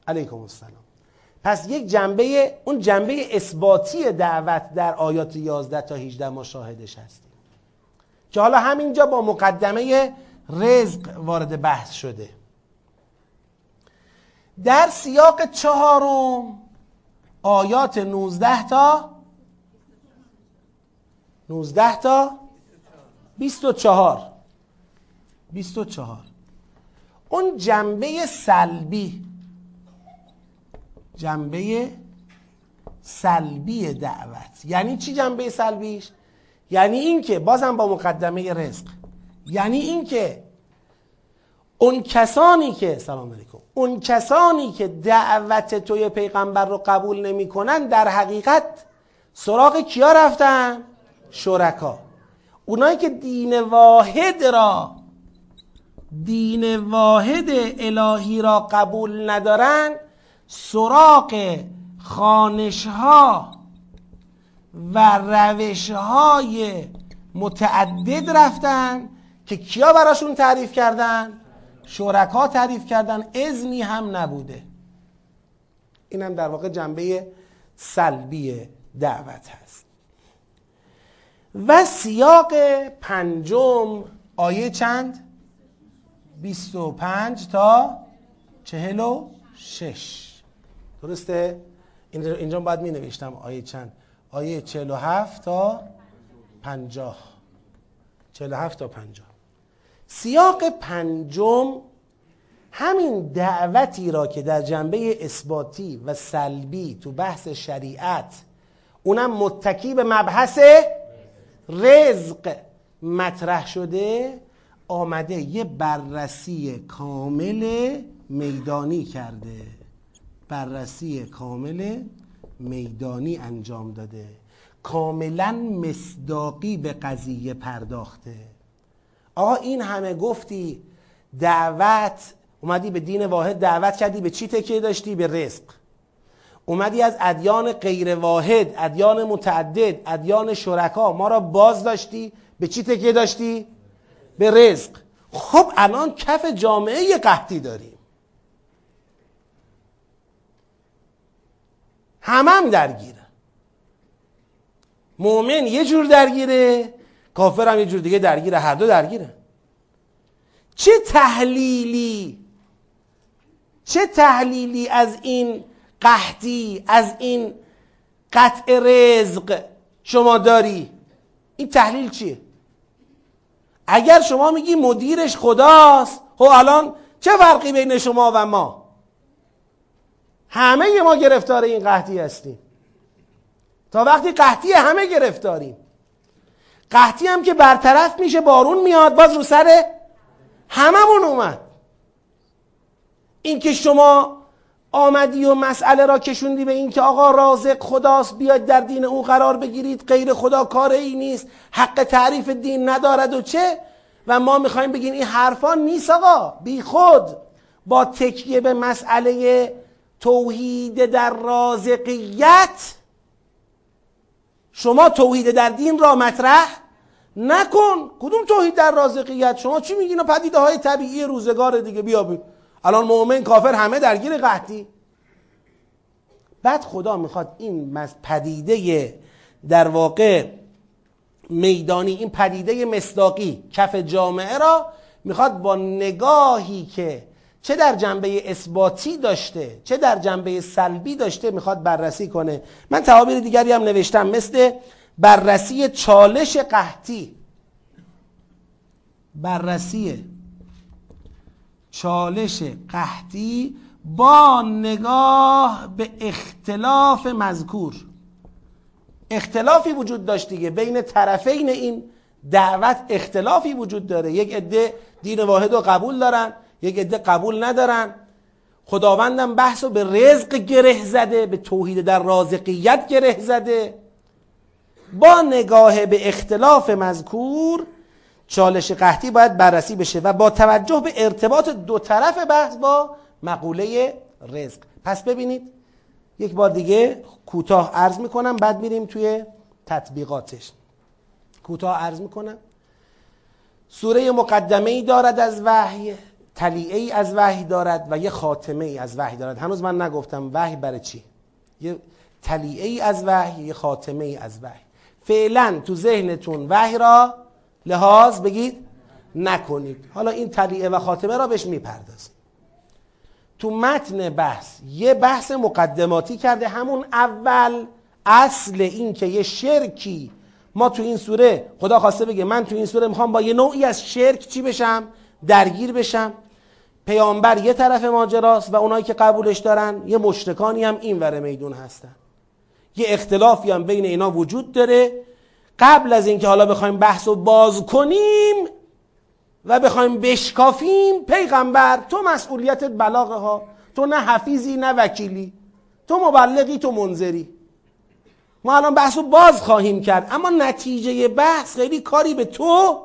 علیکم السلام. پس یک جنبه، اون جنبه اثباتی دعوت در آیات یازده تا هجده ما شاهدش هستیم که حالا همینجا با مقدمه رزق وارد بحث شده. در سیاق چهارم، آیات نوزده تا نوزده تا بیست و چهار بیست و چهار اون جنبه سلبی، جنبه سلبی دعوت. یعنی چی جنبه سلبیش؟ یعنی این که بازم با مقدمه رزق، یعنی این که اون کسانی که سلام علیکم، اون کسانی که دعوت توی پیغمبر رو قبول نمی کنن در حقیقت سراغ کیا رفتن؟ شرکا. اونایی که دین واحد را، دین واحد الهی را قبول ندارن، سراغ خوانش‌ها و روش‌های متعدد رفتن که کیا براشون تعریف کردن؟ شرکا تعریف کردن. اذنی هم نبوده. این هم در واقع جنبه سلبی دعوت هست. و سیاق پنجم، آیه چند؟ بیست و پنج تا چهل و شش. درسته؟ اینجا باید می نوشتم آیه چند، آیه چهل و هفت تا پنجاه. چهل و هفت تا پنجاه. سیاق پنجم همین دعوتی را که در جنبه اثباتی و سلبی تو بحث شریعت، اونم متکی به مبحث رزق مطرح شده، آمده یه بررسی کامل میدانی کرده. بررسی کامل میدانی انجام داده، کاملا مصداقی به قضیه پرداخته. آقا این همه گفتی دعوت، اومدی به دین واحد دعوت کردی، به چی تکیه داشتی؟ به رزق. اومدی از ادیان غیر واحد، ادیان متعدد، ادیان شرکا ما را باز داشتی، به چی تکیه داشتی؟ به رزق. خب الان کف جامعه قحطی داریم، همم درگیره. مؤمن یه جور درگیره، کافر هم یه جور دیگه درگیره، هر دو درگیره. چه تحلیلی، چه تحلیلی از این قحطی، از این قطع رزق شما داری؟ این تحلیل چیه؟ اگر شما میگی مدیرش خداست، خب الان چه فرقی بین شما و ما؟ همه ما گرفتار این قحطی هستیم. تا وقتی قحطی همه گرفتاریم. قحطی هم که برطرف میشه، بارون میاد، باز رو سر هممون اومد. این که شما آمدی و مسئله را کشوندی به این که آقا رازق خداست، بیاید در دین او قرار بگیرید، غیر خدا کاری نیست، حق تعریف دین ندارد و چه؟ و ما میخوایم بگیم این حرفا نیست آقا، بی خود با تکیه به مسئله توحید در رازقیت شما توحید در دین را مطرح نکن. کدوم توحید در رازقیت؟ شما چی میگین؟ پدیده های طبیعی روزگار دیگه، بیا بی الان مؤمن کافر همه درگیر قحطی. بعد خدا میخواد این پدیده در واقع میدانی، این پدیده مصداقی کف جامعه را میخواد با نگاهی که چه در جنبه اثباتی داشته چه در جنبه سلبی داشته میخواد بررسی کنه. من تعابیر دیگری هم نوشتم، مثل بررسی چالش قحطی، بررسی چالش قحطی با نگاه به اختلاف مذکور. اختلافی وجود داشت دیگه، بین طرفین این دعوت اختلافی وجود داره، یک عده دین واحد رو قبول دارن، یک عده قبول ندارن. خداوندم بحث رو به رزق گره زده، به توحید در رازقیت گره زده. با نگاه به اختلاف مذکور چالش قحطی باید بررسی بشه و با توجه به ارتباط دو طرف بحث با مقوله رزق. پس ببینید یک بار دیگه کوتاه عرض میکنم، بعد میریم توی تطبیقاتش. کوتاه عرض میکنم سوره مقدمه ای دارد از وحی، تلیعه ای از وحی دارد و یه خاتمه ای از وحی دارد. هنوز من نگفتم وحی برای چی، یه تلیعه ای از وحی، یه خاتمه ای از وحی. فعلا تو ذهنتون وحی را لحاظ بگید نکنید، حالا این تلیعه و خاتمه را بهش میپردازیم. تو متن بحث یه بحث مقدماتی کرده، همون اول اصل این که یه شرکی ما تو این سوره، خدا خواسته بگه من تو این سوره میخوام با یه نوعی از شرک چی بشم، درگیر بشم. پیامبر یه طرف ماجراست و اونایی که قبولش دارن، یه مشرکانی هم این ور میدون هستن، یه اختلافی هم بین اینا وجود داره. قبل از اینکه حالا بخوایم بحثو باز کنیم و بخوایم بشکافیم، پیغمبر تو مسئولیتت بلاغه ها، تو نه حفیظی نه وکیلی، تو مبلغی تو منذری. ما الان بحثو باز خواهیم کرد، اما نتیجه بحث خیلی کاری به تو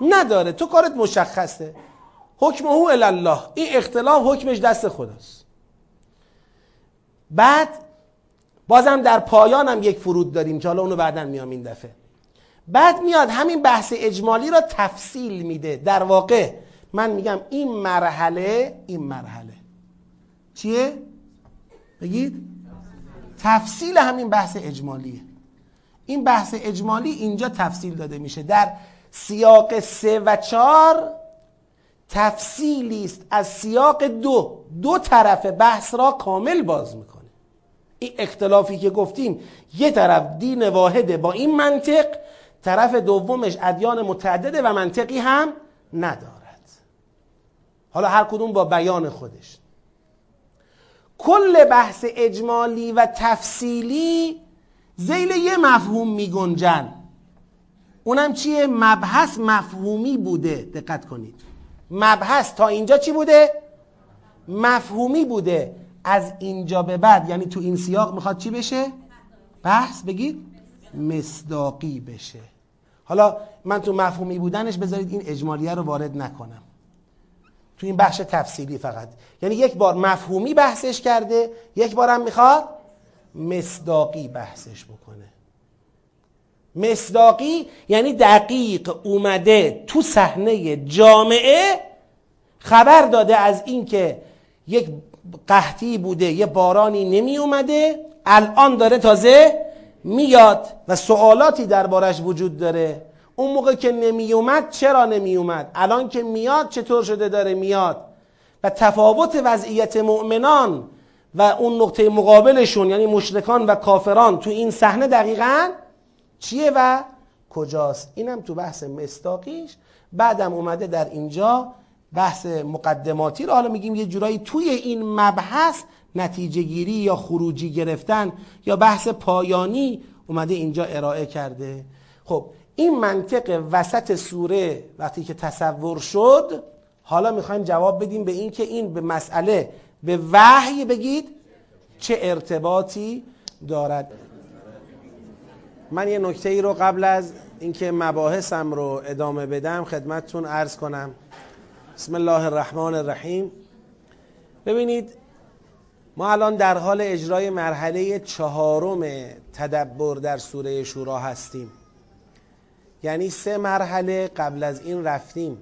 نداره، تو کارت مشخصه، حکم او الله، این اختلاف حکمش دست خداست. بعد بازم در پایانم یک فرود داریم که حالا اونو بعدا میام این دفعه. بعد میاد همین بحث اجمالی را تفصیل میده. در واقع من میگم این مرحله، این مرحله چیه؟ بگید تفصیل همین بحث اجمالیه. این بحث اجمالی اینجا تفصیل داده میشه. در سیاق سه و چهار تفصیلی است از سیاق دو، دو طرف بحث را کامل باز میکنه. این اختلافی که گفتیم، یه طرف دین واحده با این منطق، طرف دومش ادیان متعدده و منطقی هم ندارد، حالا هر کدوم با بیان خودش. کل بحث اجمالی و تفصیلی ذیل یه مفهوم می گنجن، اونم چیه؟ مبحث مفهومی بوده. دقت کنید، مبحث تا اینجا چی بوده؟ مفهومی بوده. از اینجا به بعد یعنی تو این سیاق میخواد چی بشه؟ بحث بگید مصداقی بشه. حالا من تو مفهومی بودنش بذارید این اجمالیه رو وارد نکنم، تو این بخش تفصیلی فقط. یعنی یک بار مفهومی بحثش کرده، یک بارم میخواد مصداقی بحثش بکنه. مصداقی یعنی دقیق اومده تو صحنه جامعه، خبر داده از این که یک قحطی بوده، یه بارانی نمی اومده، الان داره تازه میاد و سوالاتی دربارش وجود داره. اون موقع که نمی اومد چرا نمی اومد، الان که میاد چطور شده داره میاد. و تفاوت وضعیت مؤمنان و اون نقطه مقابلشون یعنی مشرکان و کافران تو این صحنه دقیقاً چیه و کجاست. اینم تو بحث مصداقیش. بعدم اومده در اینجا بحث مقدماتی رو، حالا میگیم یه جورایی توی این مبحث نتیجه گیری یا خروجی گرفتن یا بحث پایانی اومده اینجا ارائه کرده. خب این منطق وسط سوره وقتی که تصور شد، حالا میخوایم جواب بدیم به این که این به مسئله به وحی بگید چه ارتباطی دارد. من یه نکته ای رو قبل از اینکه مباحثم رو ادامه بدم خدمتتون عرض کنم. بسم الله الرحمن الرحیم. ببینید ما الان در حال اجرای مرحله چهارم تدبر در سوره شورا هستیم، یعنی سه مرحله قبل از این رفتیم.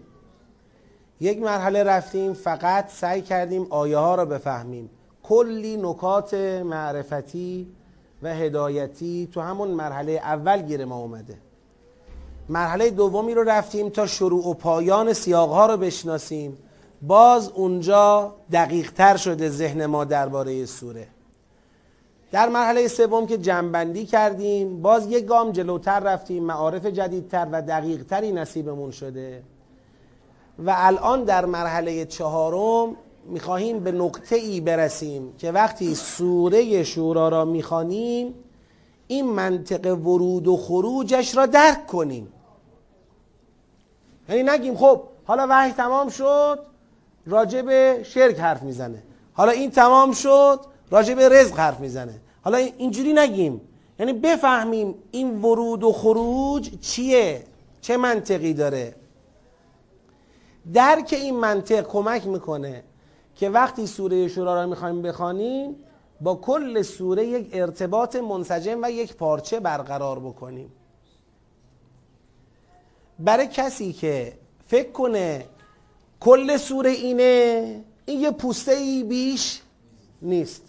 یک مرحله رفتیم فقط سعی کردیم آیه ها رو بفهمیم، کلی نکات معرفتی و هدایتی تو همون مرحله اول گیر ما اومده. مرحله دومی رو رفتیم تا شروع و پایان سیاق ها رو بشناسیم، باز اونجا دقیق تر شده ذهن ما درباره سوره. در مرحله سوم که جنبندی کردیم، باز یک گام جلوتر رفتیم، معارف جدیدتر و دقیق تری نصیبمون شده و الان در مرحله چهارم میخواهیم به نقطه ای برسیم که وقتی سوره شورا را میخوانیم این منطقه ورود و خروجش را درک کنیم. یعنی نگیم خب حالا وحی تمام شد راجع به شرک حرف میزنه، حالا این تمام شد راجع به رزق حرف میزنه، حالا اینجوری نگیم، یعنی بفهمیم این ورود و خروج چیه، چه منطقی داره. درک این منطق کمک میکنه که وقتی سوره شورا را میخوایم بخوانیم با کل سوره یک ارتباط منسجم و یک پارچه برقرار بکنیم. برای کسی که فکر کنه کل سوره اینه، این یه پوسته ای بیش نیست،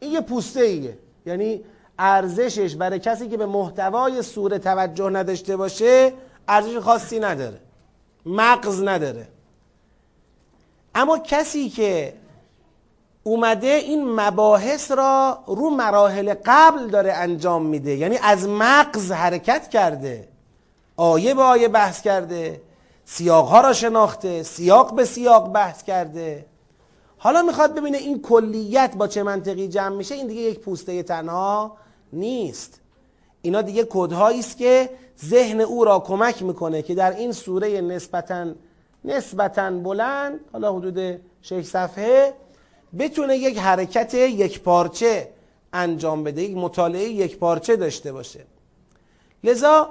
این یه پوسته ایه. یعنی ارزشش برای کسی که به محتوای سوره توجه نداشته باشه ارزش خاصی نداره، مغز نداره. اما کسی که اومده این مباحث را رو مراحل قبل داره انجام میده، یعنی از مغز حرکت کرده، آیه به آیه بحث کرده، سیاقها را شناخته، سیاق به سیاق بحث کرده، حالا میخواد ببینه این کلیت با چه منطقی جمع میشه، این دیگه یک پوسته تنها نیست. اینا دیگه کدهایی است که ذهن او را کمک میکنه که در این سوره نسبتاً نسبتاً بلند، حالا حدود شش صفحه، بتونه یک حرکت یک پارچه انجام بده، یک مطالعه یک پارچه داشته باشه. لذا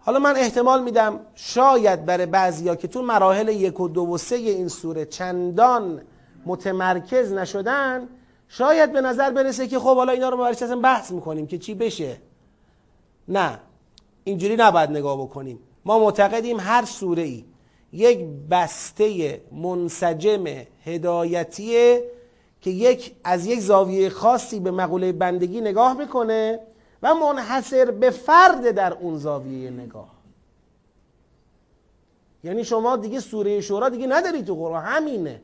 حالا من احتمال میدم شاید برای بعضیا که تو مراحل یک و دو و سه این سوره چندان متمرکز نشدن، شاید به نظر برسه که خب حالا اینا رو برش اصلا بحث میکنیم که چی بشه. نه، اینجوری نباید نگاه بکنیم. ما معتقدیم هر سوره ای یک بسته منسجم هدایتیه که یک از یک زاویه خاصی به مقوله بندگی نگاه میکنه و منحصر به فرد در اون زاویه نگاه. یعنی شما دیگه سوره شورا دیگه نداری تو قرآن، همینه.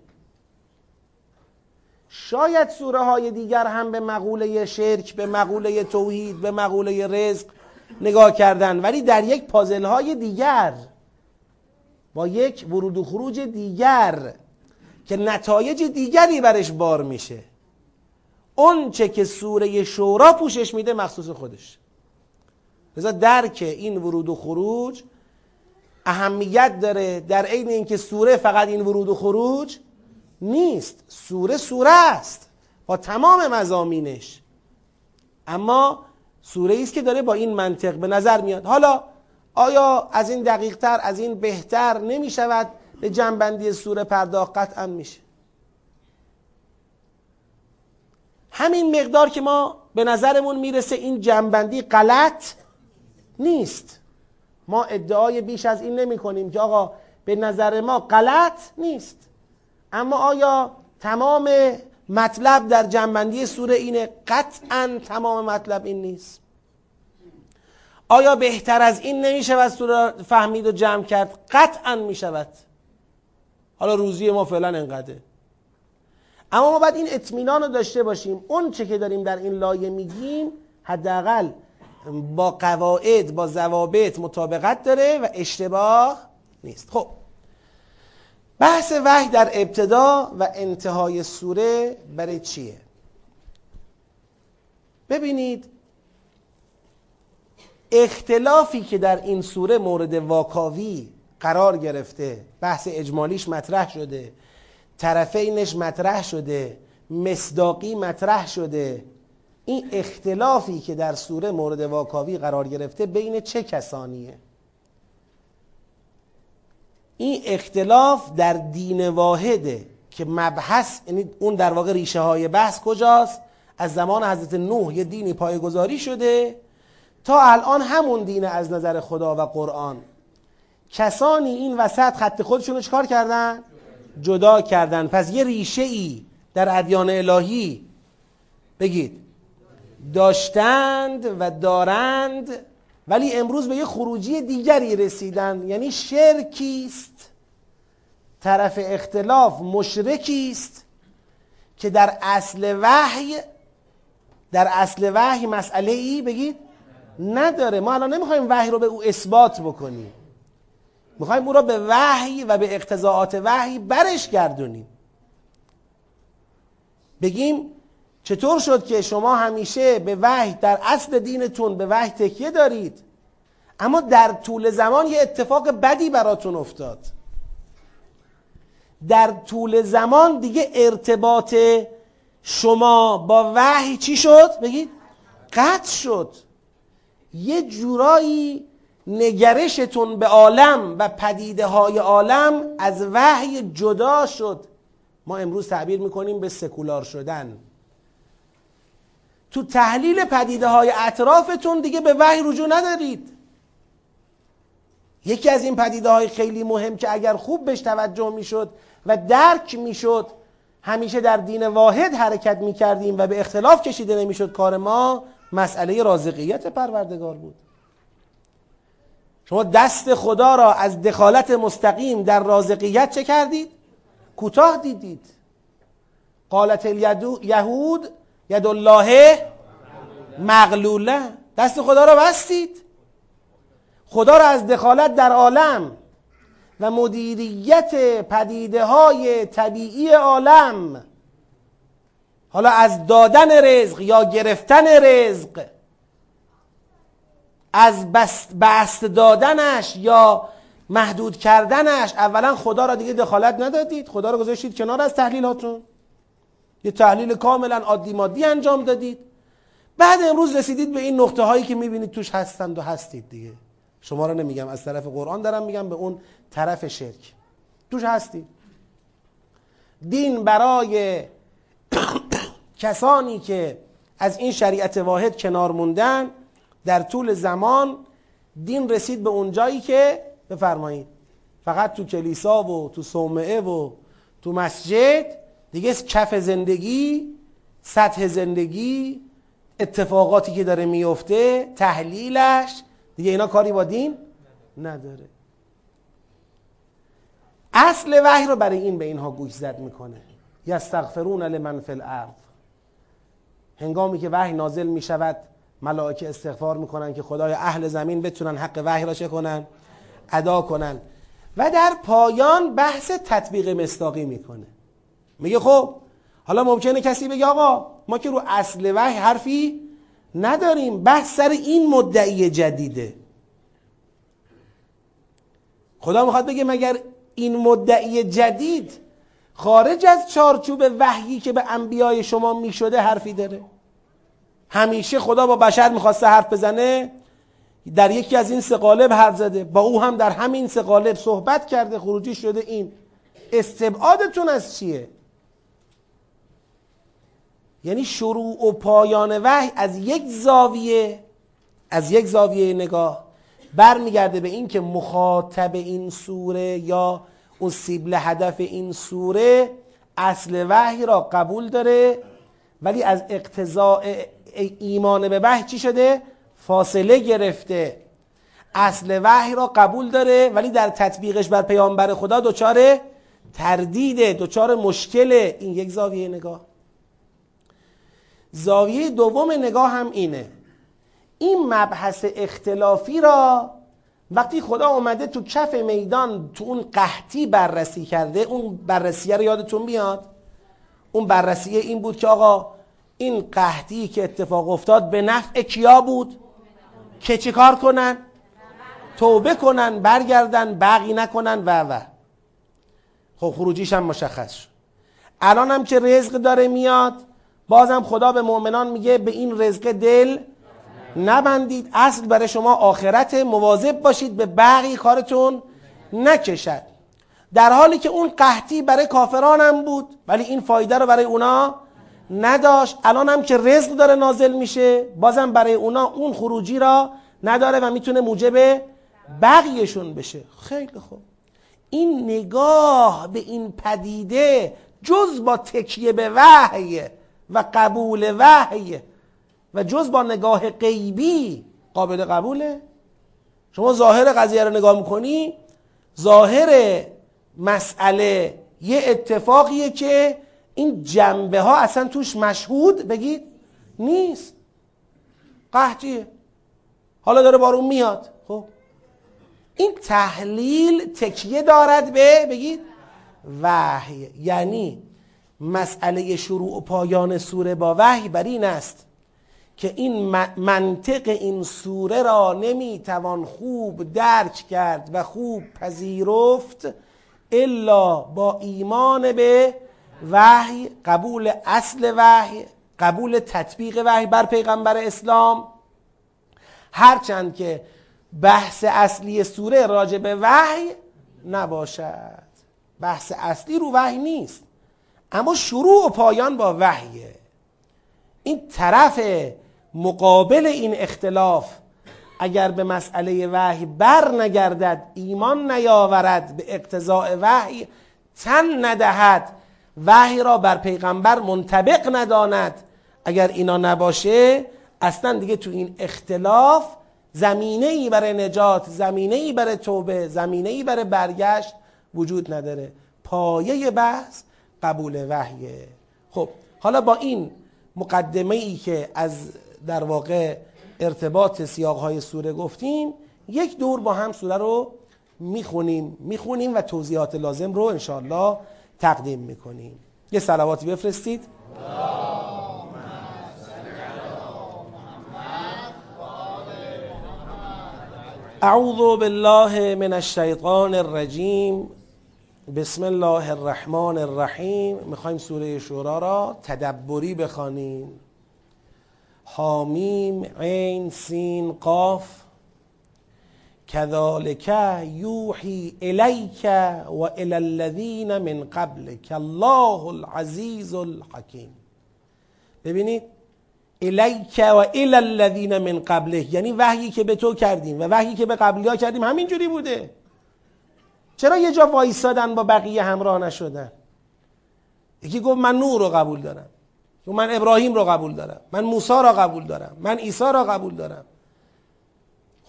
شاید سوره های دیگر هم به مقوله شرک، به مقوله توحید، به مقوله رزق نگاه کردن، ولی در یک پازل های دیگر با یک ورود و خروج دیگر که نتایج دیگری برش بار میشه. اون چه که سوره شورا پوشش میده مخصوص خودش. لذا درک این ورود و خروج اهمیت داره، در عین اینکه سوره فقط این ورود و خروج نیست. سوره سوره است با تمام مضامینش، اما سوره ایست که داره با این منطق به نظر میاد. حالا آیا از این دقیق تر، از این بهتر نمی شود به جنبندی سوره پرداخت؟ قطعا میشه. همین مقدار که ما به نظرمون میرسه این جنبندی غلط نیست، ما ادعای بیش از این نمی کنیم که آقا به نظر ما غلط نیست، اما آیا تمام مطلب در جنبندی سوره اینه؟ قطعا تمام مطلب این نیست. آیا بهتر از این نمی شود سوره فهمید و جمع کرد؟ قطعا می شود. حالا روزی ما فعلا انقدره، اما ما باید این اطمینان رو داشته باشیم اون چه که داریم در این لایه میگیم حداقل با قواعد، با ضوابط مطابقت داره و اشتباه نیست. خب بحث وحی در ابتدا و انتهای سوره برای چیه؟ ببینید اختلافی که در این سوره مورد واکاوی قرار گرفته، بحث اجمالیش مطرح شده، طرفینش مطرح شده، مصداقی مطرح شده. این اختلافی که در سوره مورد واکاوی قرار گرفته بین چه کسانیه؟ این اختلاف در دین واحده که مبحث، یعنی اون در واقع ریشه های بحث کجاست؟ از زمان حضرت نوح یه دینی پایه‌گذاری شده تا الان همون دین از نظر خدا و قرآن. کسانی این وسط خط خودشون رو چکار کردن؟ جدا کردن. پس یه ریشه ای در ادیان الهی بگید داشتند و دارند، ولی امروز به یه خروجی دیگری رسیدن، یعنی شرکیست، طرف اختلاف مشرکیست که در اصل وحی در اصل وحی مسئله ای بگید نداره. ما الان نمیخوایم وحی رو به او اثبات بکنیم، میخوایم او را به وحی و به اقتضاعات وحی برش گردونیم، بگیم چطور شد که شما همیشه به وحی در اصل دینتون به وحی تکیه دارید، اما در طول زمان یه اتفاق بدی براتون افتاد، در طول زمان دیگه ارتباط شما با وحی چی شد؟ بگید قطع شد. یه جورایی نگرشتون به عالم و پدیده های عالم از وحی جدا شد. ما امروز تعبیر میکنیم به سکولار شدن. تو تحلیل پدیده های اطرافتون دیگه به وحی رجوع ندارید. یکی از این پدیده های خیلی مهم که اگر خوب بهش توجه میشد و درک میشد، همیشه در دین واحد حرکت میکردیم و به اختلاف کشیده نمیشد کار ما، مسئله رازقیت پروردگار بود. شما دست خدا را از دخالت مستقیم در رازقیت چه کردید؟ کوتاه دیدید. قالت الیهود ید الله مغلوله، دست خدا را بستید. خدا را از دخالت در عالم و مدیریت پدیده های طبیعی عالم، حالا از دادن رزق یا گرفتن رزق، از بست, بست دادنش یا محدود کردنش، اولا خدا را دیگه دخالت ندادید، خدا را گذاشتید کنار از تحلیلاتون، یه تحلیل کاملا عادی مادی انجام دادید. بعد امروز رسیدید به این نقطه هایی که میبینید توش هستند و هستید دیگه. شما را نمیگم، از طرف قرآن دارم میگم، به اون طرف شرک توش هستید. دین برای کسانی که از این شریعت واحد کنار موندن، در طول زمان دین رسید به اون جایی که بفرمایید فقط تو کلیسا و تو صومعه و تو مسجد دیگه کف زندگی، سطح زندگی، اتفاقاتی که داره میفته، تحلیلش، دیگه اینا کاری با دین نداره. اصل وحی رو برای این به اینها گوش زد میکنه. یستغفرون لمن فی الارض، هنگامی که وحی نازل میشود ملائکه استغفار میکنن که خدای اهل زمین بتونن حق وحی را چه کنن؟ ادا کنن. و در پایان بحث تطبیق مصداقی میکنه. میگه خب حالا ممکنه کسی بگه آقا ما که رو اصل وحی حرفی نداریم، بحث سر این مدعی جدیده. خدا میخواد بگه مگر این مدعی جدید خارج از چارچوب وحیی که به انبیای شما میشده حرفی داره؟ همیشه خدا با بشر میخواسته حرف بزنه، در یکی از این سه قالب حرف زده، با او هم در همین سه قالب صحبت کرده، خروجی شده این. استبعادتون از چیه؟ یعنی شروع و پایان وحی از یک زاویه از یک زاویه نگاه برمیگرده به این که مخاطب این سوره یا اون سیبل هدف این سوره اصل وحی را قبول داره، ولی از اقتضاء ایمان به وحی چی شده؟ فاصله گرفته. اصل وحی را قبول داره ولی در تطبیقش بر پیامبر خدا دچار تردیده، دچار مشکله. این یک زاویه نگاه. زاویه دوم نگاه هم اینه، این مبحث اختلافی را وقتی خدا اومده تو کف میدان، تو اون قحطی بررسی کرده. اون بررسیه رو یادتون بیاد، اون بررسیه این بود که آقا این قحطی که اتفاق افتاد به نفع کیا بود؟ که چه کار کنن؟ توبه کنن، برگردن، بغی نکنن و و خب خروجیش هم مشخص شد. الان هم که رزق داره میاد، بازم خدا به مؤمنان میگه به این رزق دل نبندید، اصل برای شما آخرت، مواظب باشید به بقیه کارتون نکشد. در حالی که اون قحطی برای کافران هم بود ولی این فایده رو برای اونا نداشت، الان هم که رزق داره نازل میشه بازم برای اونا اون خروجی را نداره و میتونه موجب بقیهشون بشه. خیلی خوب، این نگاه به این پدیده جز با تکیه به وحی و قبول وحی و جز با نگاه غیبی قابل قبوله. شما ظاهر قضیه رو نگاه میکنی، ظاهر مسئله یه اتفاقیه که این جنبه ها اصلا توش مشهود بگید نیست، قحطیه، حالا داره بارون میاد. خب این تحلیل تکیه دارد به بگید وحی، یعنی مسئله شروع و پایان سوره با وحی بر این است که این منطق این سوره را نمیتوان خوب درک کرد و خوب پذیرفت الا با ایمان به وحی، قبول اصل وحی، قبول تطبیق وحی بر پیغمبر اسلام. هرچند که بحث اصلی سوره راجع به وحی نباشد، بحث اصلی رو وحی نیست، اما شروع و پایان با وحیه. این طرف مقابل این اختلاف اگر به مسئله وحی بر نگردد، ایمان نیاورد به اقتضاء وحی، تن ندهد، وحی را بر پیغمبر منطبق نداند، اگر اینا نباشه اصلا دیگه تو این اختلاف زمینه‌ای برای نجات، زمینه‌ای برای توبه، زمینه‌ای برای برگشت وجود نداره. پایه بحث قبول وحیه. خب حالا با این مقدمه ای که از در واقع ارتباط سیاق‌های سوره گفتیم، یک دور با هم سوره رو میخونیم میخونیم و توضیحات لازم رو انشاءالله تقدیم میکنیم. یه صلواتی بفرستید. اعوذ بالله من الشیطان الرجیم، بسم الله الرحمن الرحیم. میخوایم سوره شورا را تدبری بخوانیم. حامیم عین سین قاف، كذلك يوحي إليك وإلى الذين من قبلك الله العزيز الحكيم. ببینید إليك وإلى الذين من قبلك، یعنی وحیی که به تو کردیم و وحیی که به قبلی‌ها کردیم همینجوری بوده. چرا یه جا وایسادن با بقیه همراه نشدن؟ یکی گفت من نوح رو قبول دارم، من ابراهیم رو قبول دارم، من موسی رو قبول دارم، من عیسی رو قبول دارم.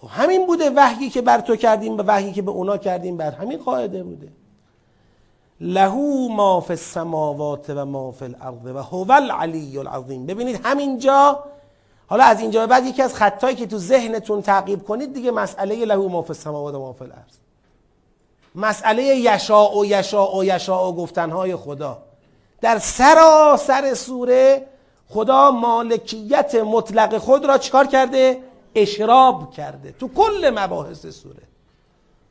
خب همین بوده، وحیی که بر تو کردیم و وحیی که به اونا کردیم بر همین قاعده بوده. لهو ما فی السماوات و ما فی الارض و هو العلی العظیم. ببینید همینجا، حالا از اینجا به بعد یکی از خطایی که تو ذهنتون تعقیب کنید دیگه مسئله لهو ما فی السماوات و ما فی الارض، مسئله یشاء و یشاء و یشاء گفتنهای خدا در سراسر سوره، خدا مالکیت مطلق خود را چیکار کرده؟ اشراب کرده. تو کل مباحث سوره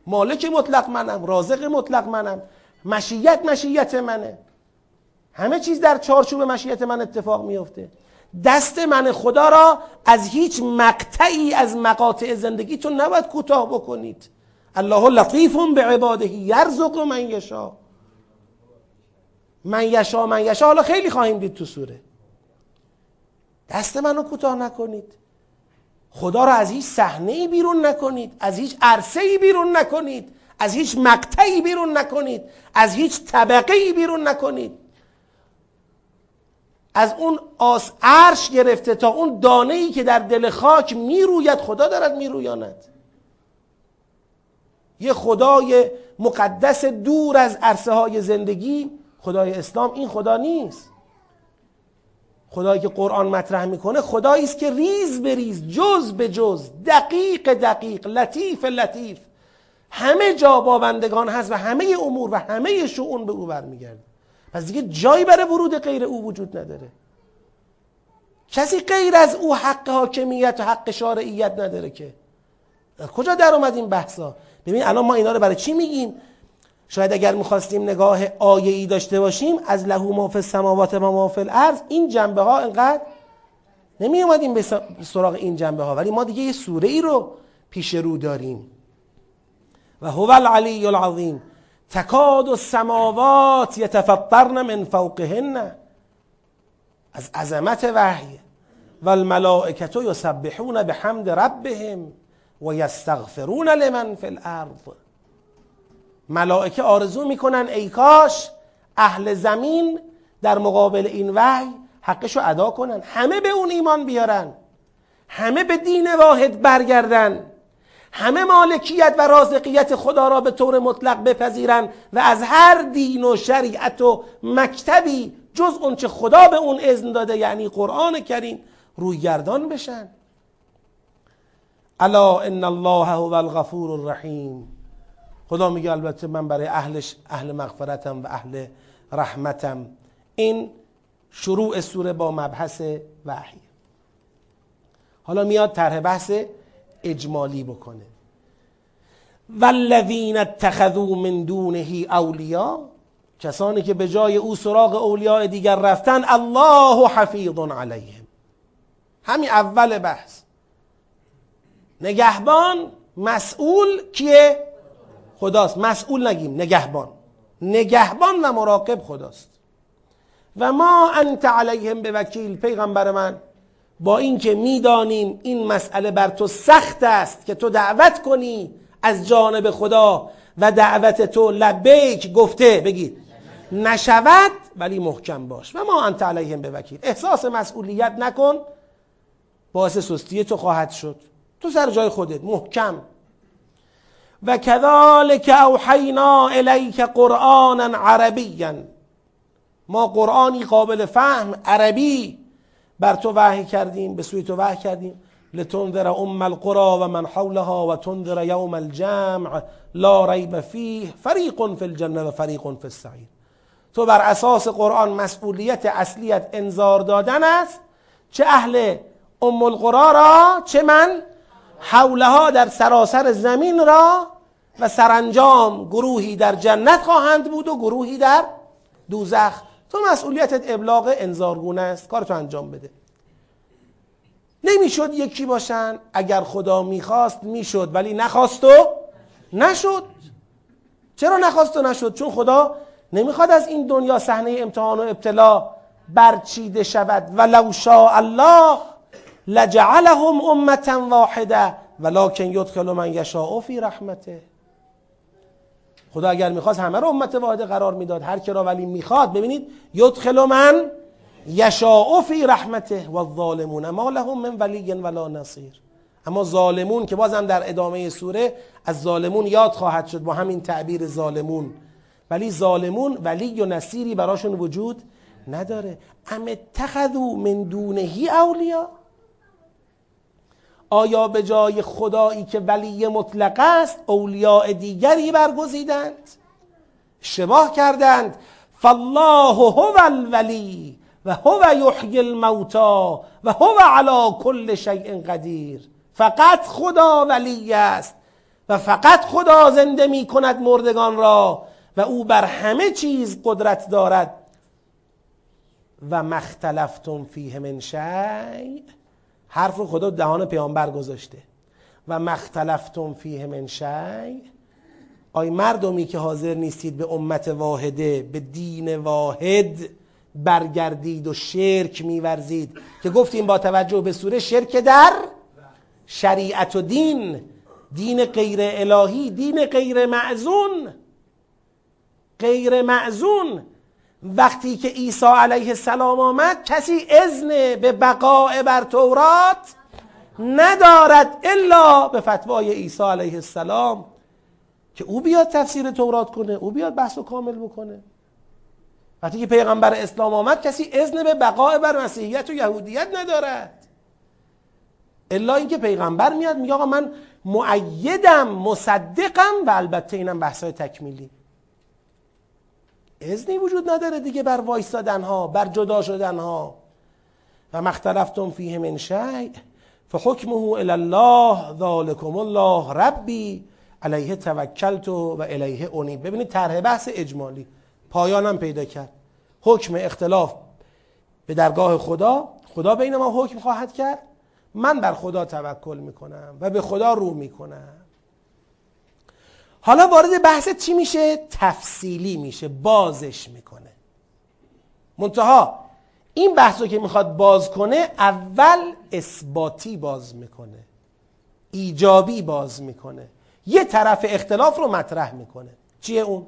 مالک مطلق منم، رازق مطلق منم، مشیت مشیت منه، همه چیز در چارچوب مشیت من اتفاق میفته، دست من خدا را از هیچ مقطعی از مقاطع زندگیتون نباید کوتاه بکنید. الله لطیف بعباده یرزق من یشاء من یشاء من یشاء. حالا خیلی خواهیم دید تو سوره، دست منو کوتاه نکنید، خدا را از هیچ صحنه‌ای بیرون نکنید، از هیچ عرصه‌ای بیرون نکنید، از هیچ مقطعی بیرون نکنید، از هیچ طبقه‌ای بیرون نکنید. از اون آس عرش گرفته تا اون دانه‌ای که در دل خاک میروید خدا دارد میرویاند. یه خدای مقدس دور از عرصه‌های زندگی، خدای اسلام این خدا نیست. خدایی که قرآن مطرح میکنه خدایی است که ریز به ریز، جز به جز، دقیق دقیق، لطیف لطیف، همه جا با بندگان هست و همه امور و همه شؤون به او برمیگرده. پس دیگه جایی برای ورود غیر او وجود نداره. کسی غیر از او حق حاکمیت و حق شارعیت نداره. که کجا در اومد این بحثا؟ ببین الان ما اینا رو برای چی میگیم؟ شاید اگر میخواستیم نگاه آیه‌ای داشته باشیم از لهو ما فی السماوات و ما فی الارض، این جنبه ها انقدر نمی اومدیم به سراغ این جنبه ها، ولی ما دیگه یه سوره ای رو پیش رو داریم و هو العلی العظیم. تکاد السماوات یتفطرن من فوقهن از عظمت وحی و الملائکه یسبحون بحمد ربهم و یستغفرون لمن فی الارض. ملائکه آرزو میکنن ای کاش اهل زمین در مقابل این وحی حقشو ادا کنن، همه به اون ایمان بیارن، همه به دین واحد برگردن، همه مالکیت و رازقیت خدا را به طور مطلق بپذیرن و از هر دین و شریعت و مکتبی جز اون چه خدا به اون اذن داده یعنی قرآن کریم رویگردان بشن. الا ان الله هو الغفور الرحیم. خدا میگه البته من برای اهلش اهل مغفرتم و اهل رحمتم. این شروع سوره با مبحث وحی. حالا میاد طرح بحث اجمالی بکنه. والذین اتخذوا من دونه اولیاء، کسانی که به جای او سراغ اولیاء دیگر رفتن، الله حفیظ علیهم. همین اول بحث نگهبان مسئول کیه؟ خداست. مسئول نگیم، نگهبان. نگهبان و مراقب خداست. و ما انت علیهم بوکیل. پیغمبر من، با اینکه میدانیم این مسئله بر تو سخت است که تو دعوت کنی از جانب خدا و دعوت تو لبیک گفته بگید نشود، ولی محکم باش. و ما انت علیهم بوکیل. احساس مسئولیت نکن، باعث سستی تو خواهد شد. تو سر جای خودت محکم. و کذالک اوحینا الیک قرآنا عربیا. ما قرآنی قابل فهم عربی بر تو وحی کردیم، به سوی تو وحی کردیم. لتنذر ام القرى و من حولها و تنذر یوم الجمع لا ریب فیه فریق فی الجنه و فریق فی السعیر. تو بر اساس قرآن مسئولیت اصلیت انذار دادن است، چه اهل ام القرى را چه من حولها در سراسر زمین را، و سرانجام گروهی در جنت خواهند بود و گروهی در دوزخ. تو مسئولیتت ابلاغ انذارگونه است، کارتو انجام بده. نمیشد یکی باشن، اگر خدا میخواست میشد، ولی نخواست و نشد. چرا نخواست و نشد؟ چون خدا نمیخواد از این دنیا صحنه امتحان و ابتلا برچیده شود. ولو شاء الله لجعلهم امة واحده ولکن یدخل من یشاء فی رحمته. خدا اگر میخواست همه رو امت واحده قرار میداد، هر که را ولی میخواد. ببینید یدخل من یشاء فی رحمته و الظالمون ما لهم من ولی ولا نصیر. اما ظالمون که بازم در ادامه سوره از ظالمون یاد خواهد شد با همین تعبیر ظالمون، ولی ظالمون ولی و نصیری براشون وجود نداره. ام اتخذوا من دونه اولیا. آیا به جای خدایی که ولی مطلق است اولیاء دیگری برگزیدند، اشتباه کردند. فالله هو الولی و هو یحیی الموتی و هو علی کل شیء قدیر. فقط خدا ولی است و فقط خدا زنده می کند مردگان را و او بر همه چیز قدرت دارد. و ما اختلفتم فیه من شیء. حرف رو خدا دهان پیامبر گذاشته. و ما اختلفتم فیه من شیء. آی مردمی که حاضر نیستید به امت واحده، به دین واحد برگردید و شرک می‌ورزید، که گفتیم با توجه به سوره شرک در شریعت و دین، دین غیر الهی، دین غیر معزون. غیر معزون. وقتی که عیسی علیه السلام آمد، کسی اذن به بقاء بر تورات ندارد الا به فتوای عیسی علیه السلام، که او بیاد تفسیر تورات کنه، او بیاد بحث و کامل بکنه. وقتی که پیغمبر اسلام آمد، کسی اذن به بقاء بر مسیحیت و یهودیت ندارد الا اینکه پیغمبر میاد میگه آقا من مؤیدم، مصدقم. و البته اینم بحث‌های تکمیلی. اذنی وجود نداره دیگه بر وایستادن ها، بر جدا شدن ها. و ما اختلفتم فیه من شیء فحکمه الی الله ذلکم الله ربی علیه توکلت و الیه انیب. ببینید طرح بحث اجمالی پایانم پیدا کرد. حکم اختلاف به درگاه خدا، خدا بین ما حکم خواهد کرد، من بر خدا توکل میکنم و به خدا رو میکنم. حالا وارد بحث چی میشه؟ تفصیلی میشه، بازش میکنه. منتها این بحث رو که میخواد باز کنه، اول اثباتی باز میکنه، ایجابی باز میکنه، یه طرف اختلاف رو مطرح میکنه. چیه اون؟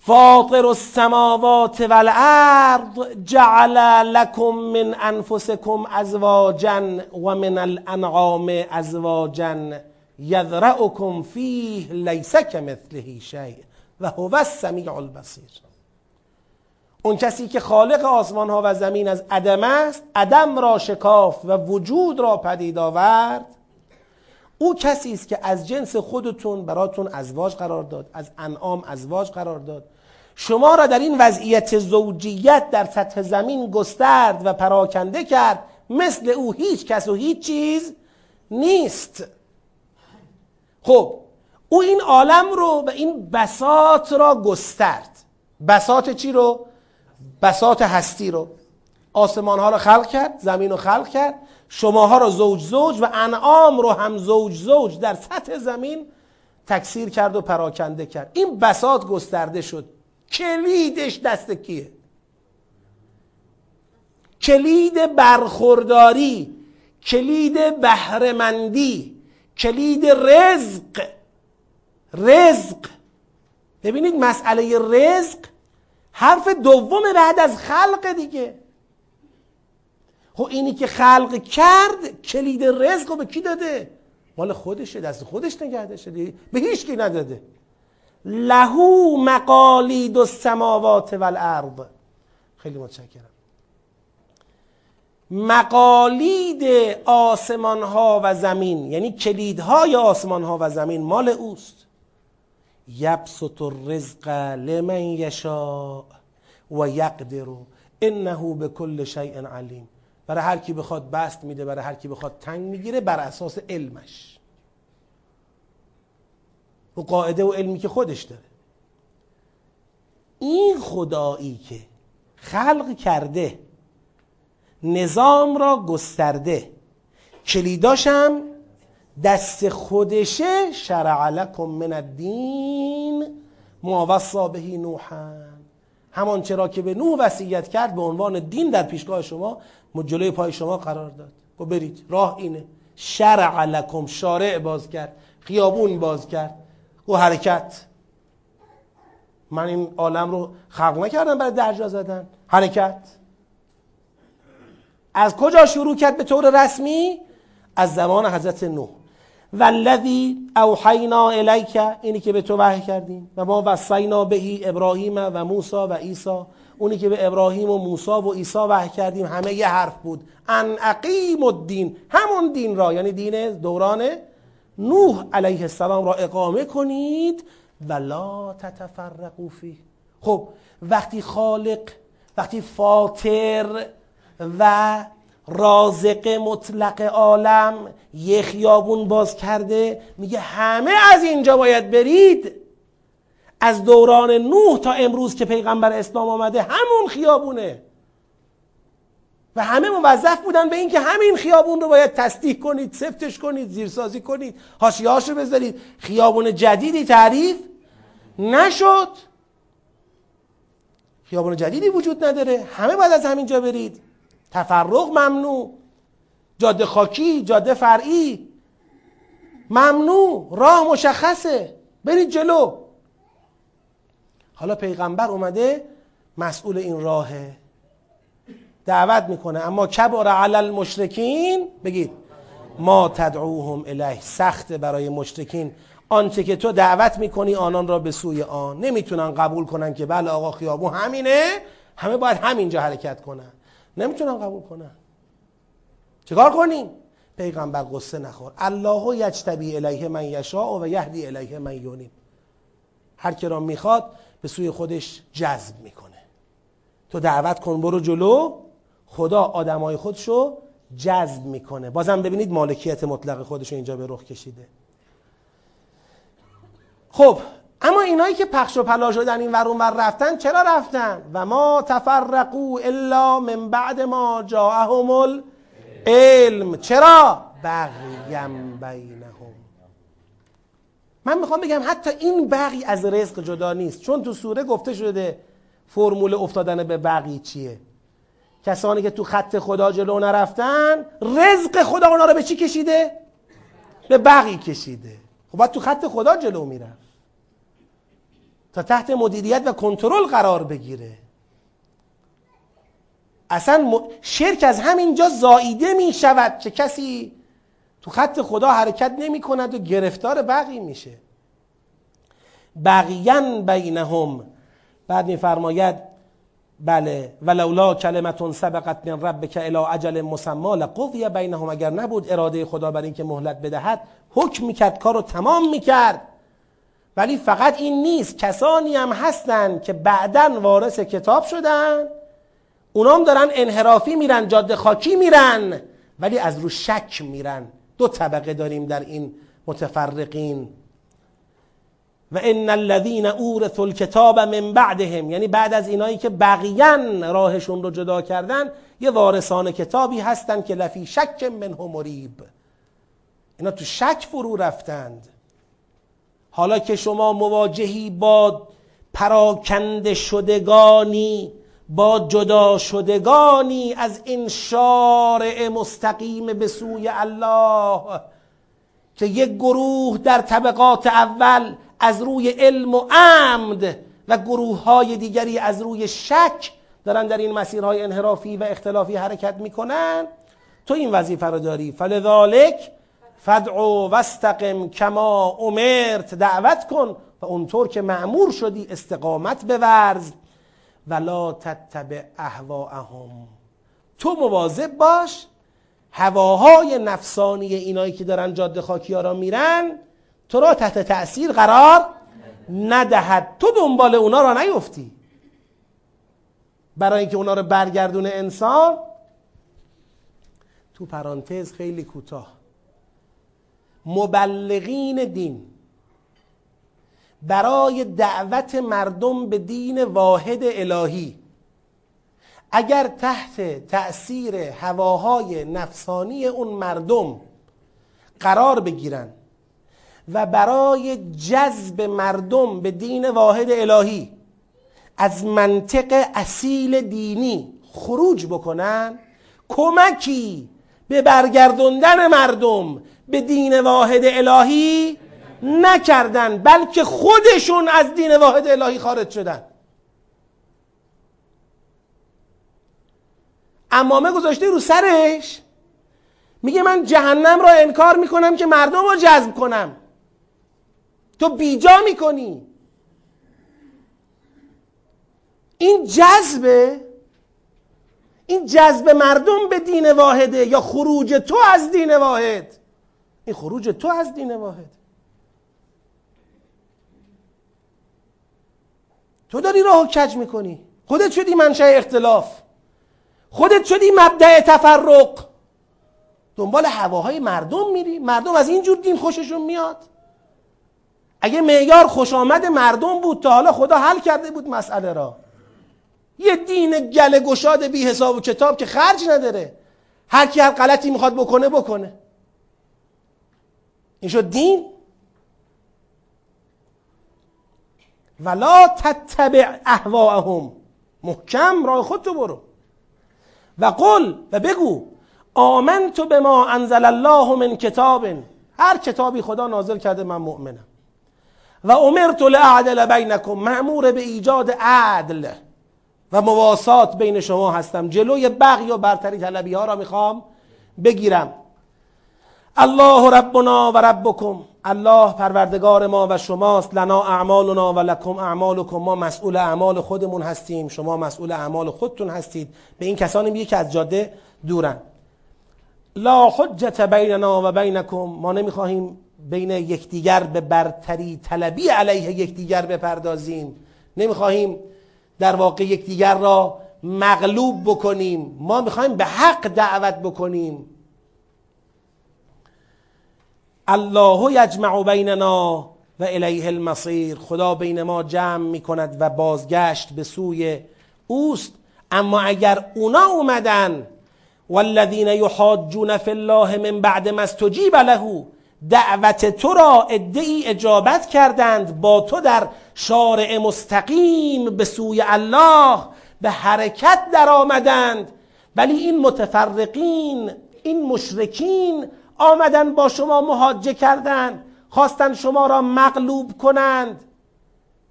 فاطر السماوات والارض جعل لكم من انفسكم ازواجا ومن الانعام ازواجا یذرأکم فیه لیس کمثله شیء و هو السمیع البصیر. اون کسی که خالق آسمان ها و زمین از عدم است، عدم را شکاف و وجود را پدید آورد، او کسی است که از جنس خودتون براتون ازواج قرار داد، از انعام ازواج قرار داد، شما را در این وضعیت زوجیت در سطح زمین گسترد و پراکنده کرد. مثل او هیچ کس و هیچ چیز نیست. خب او این عالم رو و این بساط را گسترد. بساط چی رو؟ بساط هستی رو. آسمان ها رو خلق کرد، زمین رو خلق کرد، شماها رو زوج زوج و انعام رو هم زوج زوج در سطح زمین تکثیر کرد و پراکنده کرد. این بساط گسترده شد. کلیدش دست کیه؟ کلید برخورداری، کلید بهره‌مندی، کلید رزق. رزق، ببینید مسئله رزق حرف دوم بعد از خلق دیگه. خب اینی که خلق کرد کلید رزق رو به کی داده؟ مال خودشه، دست خودش نگهدار شده، به هیچ کی نداده. لهو مقالید السماوات والارض. خیلی متشکرم. مقالید آسمان ها و زمین، یعنی کلیدهای آسمان ها و زمین مال اوست. یبسط الرزق لمن یشاء و یقدر انه بكل شیء علیم. برای هر کی بخواد بسط میده، برای هر کی بخواد تنگ میگیره، بر اساس علمش و قاعده و علمی که خودش داره. این خدایی که خلق کرده، نظام را گسترده، کلیداشم دست خودشه. شرع لکم من الدین ما وصی به نوحا، همان چرا که به نوح وصیت کرد به عنوان دین در پیشگاه شما، جلوی پای شما قرار داد. گفت برید راه اینه. شرع لکم، شارع باز کرد، خیابون باز کرد، گفت حرکت. من این عالم رو خلق نکردم برای درجا زدن. حرکت از کجا شروع کرد به طور رسمی؟ از زمان حضرت نوح. والذی اوحینا الیک، اینی که به تو وحی کردیم، و ما وصینا به ابراهیم و موسی و عیسی، اونی که به ابراهیم و موسی و عیسی وحی کردیم، همه یه حرف بود، ان اقیم الدین، همون دین را، یعنی دین دوران نوح علیه السلام را اقامه کنید و لا تتفرقوا فیه. خب وقتی خالق، وقتی فاطر و رازق مطلق عالم یه خیابون باز کرده، میگه همه از اینجا باید برید. از دوران نوح تا امروز که پیغمبر اسلام آمده همون خیابونه و همه موظف بودن به اینکه همین خیابون رو باید تصدیح کنید، سفتش کنید، زیرسازی کنید، حاشیه‌هاش رو بذارید. خیابون جدیدی تعریف نشد، خیابون جدیدی وجود نداره، همه باید از همینجا برید. تفرق ممنوع، جاده خاکی، جاده فرعی ممنوع، راه مشخصه، برید جلو. حالا پیغمبر اومده مسئول این راهه، دعوت میکنه. اما کبر علی المشرکین، بگید ما تدعوهم الیه، سخت برای مشرکین آنچه که تو دعوت میکنی آنان را به سوی آن. نمیتونن قبول کنن که بله آقا خیابون همینه، همه باید همینجا حرکت کنن. نمیتونن قبول کنن. چیکار کنیم؟ پیغمبر قصه نخور. الله یجتبی الیه من یشاء و یهدی الیه من یونیب. هر کی را میخواد به سوی خودش جذب میکنه. تو دعوت کن، برو جلو، خدا آدمای خودشو جذب میکنه. بازم ببینید مالکیت مطلق خودشو اینجا به رخ کشیده. خب اما اینایی که پخش و پلا شدن این ور اون ور رفتن چرا رفتن؟ و ما تفرقوا الا من بعد ما جاءهم العلم. چرا؟ بغیا بینهم. من میخوام بگم حتی این بغی از رزق جدا نیست، چون تو سوره گفته شده فرمول افتادن به بغی چیه؟ کسانی که تو خط خدا جلو نرفتن رزق خدا اونا رو به چی کشیده؟ به بغی کشیده. خب باید تو خط خدا جلو میرفت تا تحت مدیریت و کنترل قرار بگیره. اصلا شرک از همینجا زائیده می شود که کسی تو خط خدا حرکت نمی کند و گرفتار بغی میشه. بغیا بینهم. بعد می فرماید بله ولولا کلمتون سبقت من ربک الی اجل مسمی لقضی بینهم. اگر نبود اراده خدا برای اینکه مهلت بدهد حکم میکرد، کارو تمام میکرد. ولی فقط این نیست، کسانی هم هستن که بعدن وارث کتاب شدن، اونام دارن انحرافی میرن، جاده خاکی میرن، ولی از رو شک میرن. دو طبقه داریم در این متفرقین. و ان الذین اورثوا الکتاب من بعدهم، یعنی بعد از اینایی که بقیان راهشون رو جدا کردن یه وارثان کتابی هستن که لفی شک منه مریب، اینا تو شک فرو رفتند. حالا که شما مواجهی با پراکنده شدگانی، با جدا شدگانی از این شارع مستقیم به سوی الله، که یک گروه در طبقات اول از روی علم و عمد و گروه های دیگری از روی شک دارن در این مسیرهای انحرافی و اختلافی حرکت میکنن، تو این وظیفه رو داری. فلذالک فدعو واستقم کما امرت، دعوت کن و اونطور که مأمور شدی استقامت بورز. ولا تتبع اهواءهم، تو مواظب باش هواهای نفسانی اینایی که دارن جاده خاکی ها را میرن تو را تحت تأثیر قرار ندهد، تو دنبال اونا را نیفتی. برای اینکه اونا را برگردونه انسان، تو پرانتز خیلی کوتاه، مبلغین دین برای دعوت مردم به دین واحد الهی اگر تحت تأثیر هواهای نفسانی اون مردم قرار بگیرن و برای جذب مردم به دین واحد الهی از منطق اصیل دینی خروج بکنن، کمکی به برگردوندن مردم به دین واحد الهی نکردن، بلکه خودشون از دین واحد الهی خارج شدن. عمامه گذاشته رو سرش میگه من جهنم را انکار میکنم که مردم رو جذب کنم، تو بیجا میکنی. این جذبه، این جذب مردم به دین واحده یا خروج تو از دین واحد؟ این خروج تو از دین واحد. تو داری راهو کج میکنی، خودت شدی منشأ اختلاف، خودت شدی مبدأ تفرق، دنبال هواهای مردم میری. مردم از اینجور دین خوششون میاد. اگه معیار خوش آمد مردم بود تا حالا خدا حل کرده بود مسئله را. یه دین گله گشاد بی حساب و کتاب که خرج نداره، هر کی هر غلطی میخواد بکنه بکنه. این شد دین. ولا تتبع اهواءهم، محکم راه خودتو برو. و قل، و بگو آمنت بما انزل الله من کتاب، هر کتابی خدا نازل کرده من مؤمنم. و امرت لاعدل بینکم، مأمور به ایجاد عدل و مواسات بین شما هستم، جلوی بغی و برتری طلبی ها را میخوام بگیرم. الله ربنا و ربکم، الله پروردگار ما و شماست. لنا اعمالنا و لکم اعمالکم، ما مسئول اعمال خودمون هستیم، شما مسئول اعمال خودتون هستید. به این کسانی میگه که از جاده دورن. لا حجت بیننا و بینکم، ما نمیخواهیم بین یکدیگر به برتری طلبی علیه یکدیگر بپردازیم، نمیخواهیم در واقع یکدیگر را مغلوب بکنیم، ما میخوایم به حق دعوت بکنیم. الله یجمع بیننا، و الیه المصیر. خدا بین ما جمع می کند و بازگشت به سوی اوست. اما اگر اونا اومدن والذین یحاجون فی الله من بعد ما استجیب له، دعوت تو را عده‌ای اجابت کردند با تو در شارع مستقیم به سوی الله به حرکت در آمدند، ولی این متفرقین، این مشرکین آمدن با شما محاجه کردند، خواستن شما را مغلوب کنند.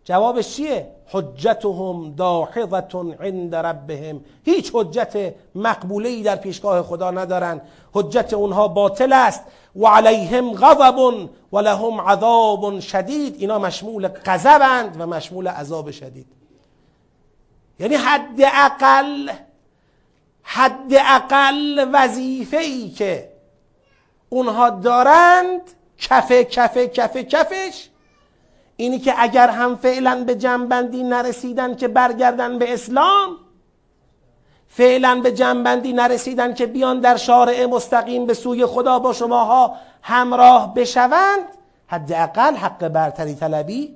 جوابش چیه؟ حجتهم داحضة عند ربهم. هیچ حجت مقبوله‌ای در پیشگاه خدا ندارند. حجت اونها باطل است. و علیهم غضب و لهم عذاب شدید. اینا مشمول غضبند و مشمول عذاب شدید. یعنی حد اقل حد اقل وظیفه‌ای که اونها دارند کفه کفه کفه کفش اینی که اگر هم فعلا به جنبندی نرسیدن که برگردن به اسلام، فعلا به جنبندی نرسیدن که بیان در شارع مستقیم به سوی خدا با شماها همراه بشوند، حداقل حق برتری طلبی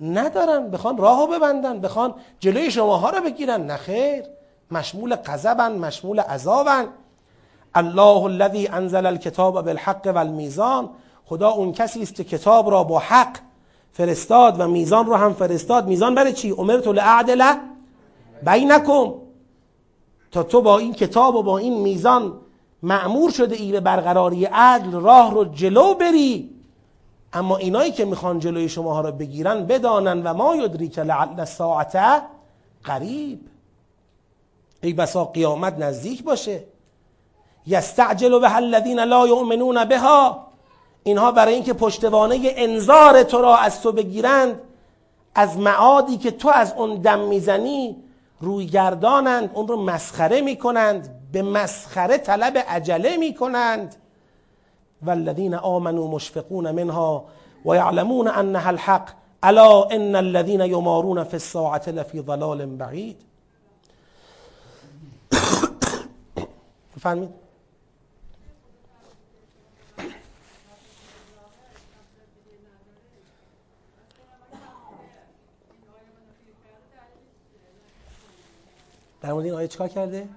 ندارن، بخوان راهو ببندن، بخوان جلوی شماها رو بگیرن. نخیر، مشمول غضبن، مشمول عذابن. الله الذی انزل الکتاب بالحق والمیزان. خدا اون کسی است که کتاب را با حق فرستاد و میزان رو هم فرستاد. میزان برای چی؟ امرت لأعدل بینکم، تا تو با این کتاب و با این میزان مأمور شده ای به برقراری عدل، راه رو جلو بری. اما اینایی که میخوان جلوی شماها رو بگیرن بدانن و ما یدریک لعل الساعة قریب، ای بسا قیامت نزدیک باشه. یستعجل بها الذین لا یؤمنون بها. اینها برای اینکه پشتوانه انذار تو را از تو بگیرند، از معادی که تو از اون دم میزنی روی گردانند، اون رو مسخره میکنند، به مسخره طلب عجله میکنند. والذین آمنوا مشفقون منها و یعلمون انها الحق الا ان الذین یمارون فی الساعة لفی ضلال بعید. بفرمایید. در مورد این آیه چیکار کرده؟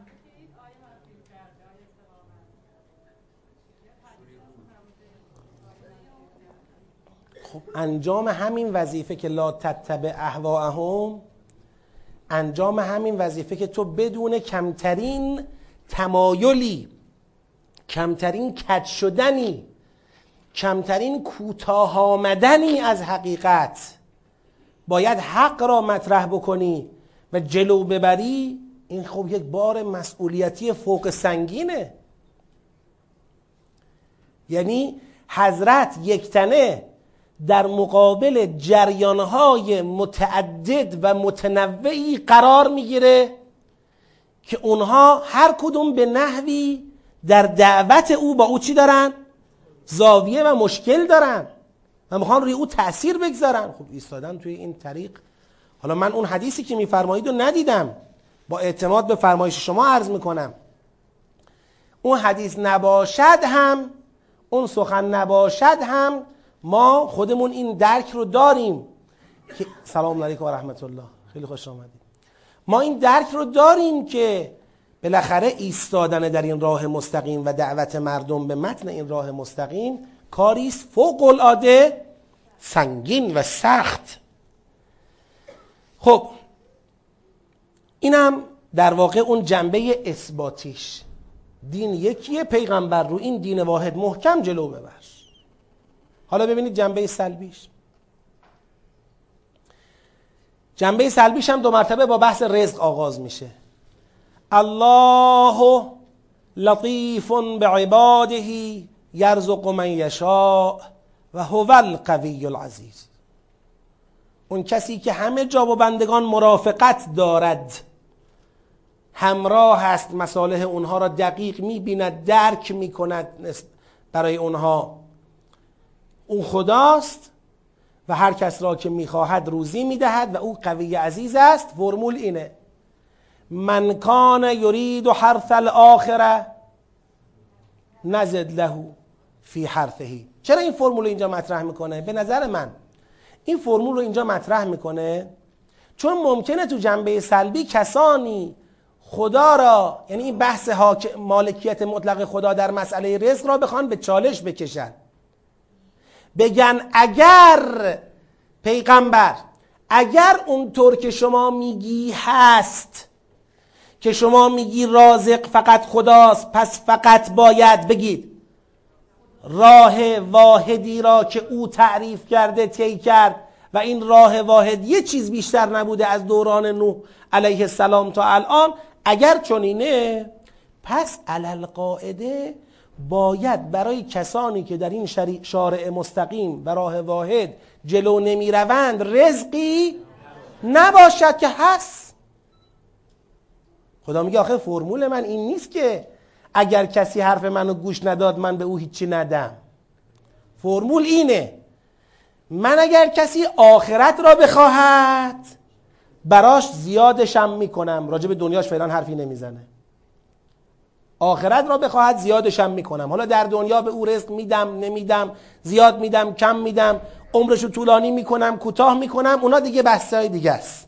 خب انجام همین وظیفه که لا تتبع اهواءهم، انجام همین وظیفه که تو بدون کمترین تمایلی، کمترین کج شدنی، کمترین کوتاه آمدنی از حقیقت باید حق را مطرح بکنی و جلو ببری. این خب یک بار مسئولیتی فوق سنگینه. یعنی حضرت یکتنه در مقابل جریانهای متعدد و متنوعی قرار میگیره که اونها هر کدوم به نحوی در دعوت او با او چی دارن؟ زاویه و مشکل دارن و میخوان روی او تأثیر بگذارن. خب ایستادن توی این طریق. حالا من اون حدیثی که میفرمایید رو ندیدم، با اعتماد به فرمایش شما عرض میکنم. اون حدیث نباشد هم، اون سخن نباشد هم، ما خودمون این درک رو داریم که سلام علیکم و رحمت الله، خیلی خوش آمدید. ما این درک رو داریم که بالاخره ایستادن در این راه مستقیم و دعوت مردم به متن این راه مستقیم کاری است فوق العاده سنگین و سخت. خب اینم در واقع اون جنبه اثباتیش. دین یکیه، پیغمبر رو این دین واحد محکم جلو ببر. حالا ببینید جنبه سلبیش. جنبه سلبیش هم دو مرتبه با بحث رزق آغاز میشه. الله لطیف بعباده یرزق من یشاء و هو القوی العزیز. اون کسی که همه جا با بندگان مرافقت دارد، همراه هست، مصالح اونها را دقیق میبیند، درک میکند، برای اونها اون خداست و هر کس را که میخواهد روزی میدهد و او قوی عزیز است. فرمول اینه: من کان یرید حرث الاخره نزد له فی حرثه. چرا این فرمول اینجا مطرح میکنه؟ به نظر من این فرمول رو اینجا مطرح میکنه، چون ممکنه تو جنبه سلبی کسانی خدا را، یعنی این بحث مالکیت مطلق خدا در مسئله رزق را بخوان به چالش بکشن، بگن اگر پیغمبر، اگر اونطور که شما میگی هست، که شما میگی رازق فقط خداست، پس فقط باید بگید راه واحدی را که او تعریف کرده طی کرد و این راه واحد یه چیز بیشتر نبوده از دوران نوح علیه السلام تا الان، اگر چنینه پس علالقاعده باید برای کسانی که در این شارع مستقیم و راه واحد جلو نمی روند رزقی نباشد که هست. خدا میگه آخه فرمول من این نیست که اگر کسی حرف منو گوش نداد من به او هیچی ندم. فرمول اینه، من اگر کسی آخرت را بخواهد براش زیادشم میکنم. راجع به دنیاش فعلا حرفی نمیزنه. آخرت را بخواهد زیادشم میکنم. حالا در دنیا به او رزق میدم، نمیدم، زیاد میدم، کم میدم، عمرشو طولانی میکنم، کوتاه میکنم، اونا دیگه بحثای دیگه است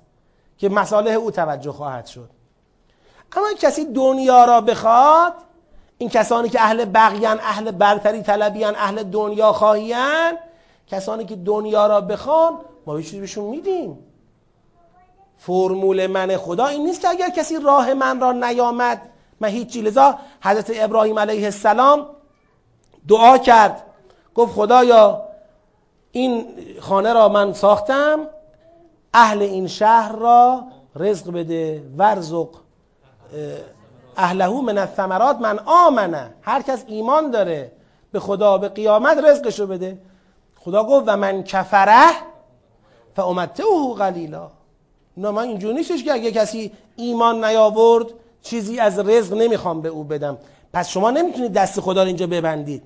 که مصالح او توجه خواهد شد. اما کسی دنیا را بخواد، این کسانی که اهل بغیان، اهل برتری طلبیان، اهل دنیا خواهیان، کسانی که دنیا را بخوان ما یه چیزی بهشون میدیم. فرمول من خدا این نیست که اگر کسی راه من را نیامد من هیچی. لذا حضرت ابراهیم علیه السلام دعا کرد، گفت خدایا این خانه را من ساختم، اهل این شهر را رزق بده، ورزق اهلهو من الثمرات من آمنه، هر کس ایمان داره به خدا به قیامت رزقشو بده. خدا گفت و من کفره فامتعه قلیلا. نه، من اینجوری نیستش که اگه کسی ایمان نیاورد چیزی از رزق نمیخوام به او بدم. پس شما نمیتونید دست خدا رو اینجا ببندید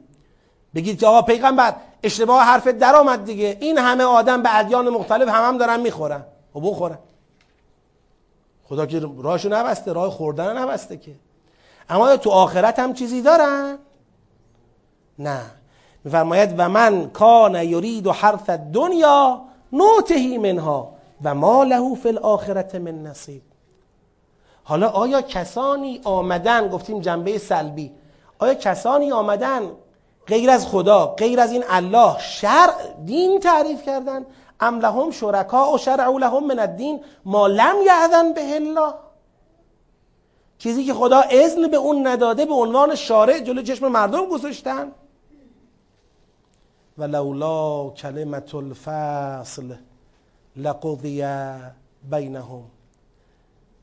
بگید که آقا پیغمبر اشتباه حرف در آمد دیگه، این همه آدم به ادیان مختلف هم هم دارن میخورن و بخورن. خدا که راهشو نبسته، راه خوردن نبسته که. اما تو آخرت هم چیزی دارن؟ نه. میفرماید و من کان یرید حرث الدنیا نوتهی منها و ما له فی الاخرة من نصیب. حالا آیا کسانی آمدن، گفتیم جنبه سلبی، آیا کسانی آمدن غیر از خدا، غیر از این الله، شرع دین تعریف کردن؟ ام لهم شرکاء و شرعوا لهم من الدین ما لم یأذن به الله. چیزی که خدا اذن به اون نداده به عنوان شارع جلوی چشم مردم گذاشتن. و لولا کلمة الفصل لقضی بینهم.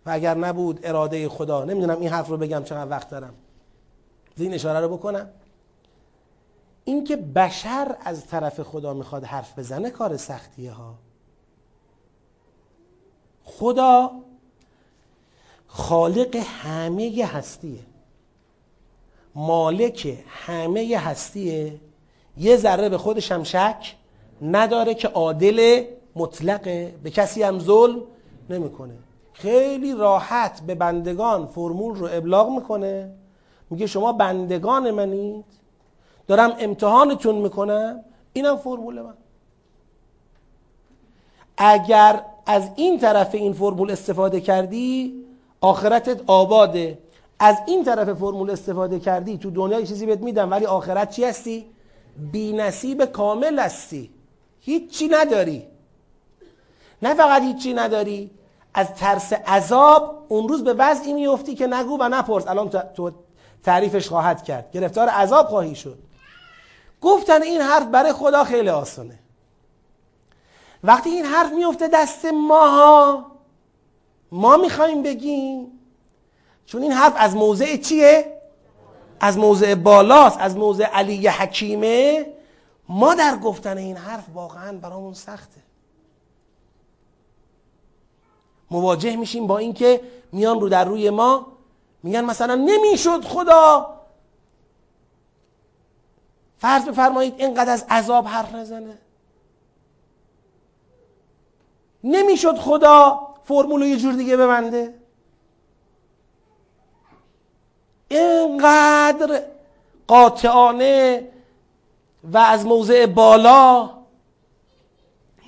و اگر نبود اراده خدا، نمیدونم این حرف رو بگم چقدر وقت دارم، این اشاره رو بکنم، این که بشر از طرف خدا میخواد حرف بزنه کار سختیه ها. خدا خالق همه هستیه، مالک همه هستیه، یه ذره به خودش هم شک نداره که عادل مطلقه، به کسی هم ظلم نمیکنه. خیلی راحت به بندگان فرمول رو ابلاغ میکنه، میگه شما بندگان منید، دارم امتحانتون میکنم، اینم فرمول من. اگر از این طرف این فرمول استفاده کردی آخرتت آباده، از این طرف فرمول استفاده کردی تو دنیا چیزی بهت میدم ولی آخرت چی هستی؟ بی نصیب کامل هستی، هیچی نداری. نه فقط هیچی نداری، از ترس عذاب اون روز به وضعی میفتی که نگو و نپرس، الان تو تعریفش خواهد کرد، گرفتار عذاب خواهی شد. گفتن این حرف برای خدا خیلی آسانه. وقتی این حرف میفته دست ماها، ما میخوایم بگیم، چون این حرف از موضع چیه؟ از موضع بالاست، از موضع علی حکیمه. ما در گفتن این حرف واقعا برامون سخته، مواجه میشیم با این که میان رو در روی ما میگن مثلا نمیشد خدا فرض بفرمایید اینقدر از عذاب حرف نزنه، نمیشد خدا فرمولو یه جور دیگه ببنده، اینقدر قاطعانه و از موضع بالا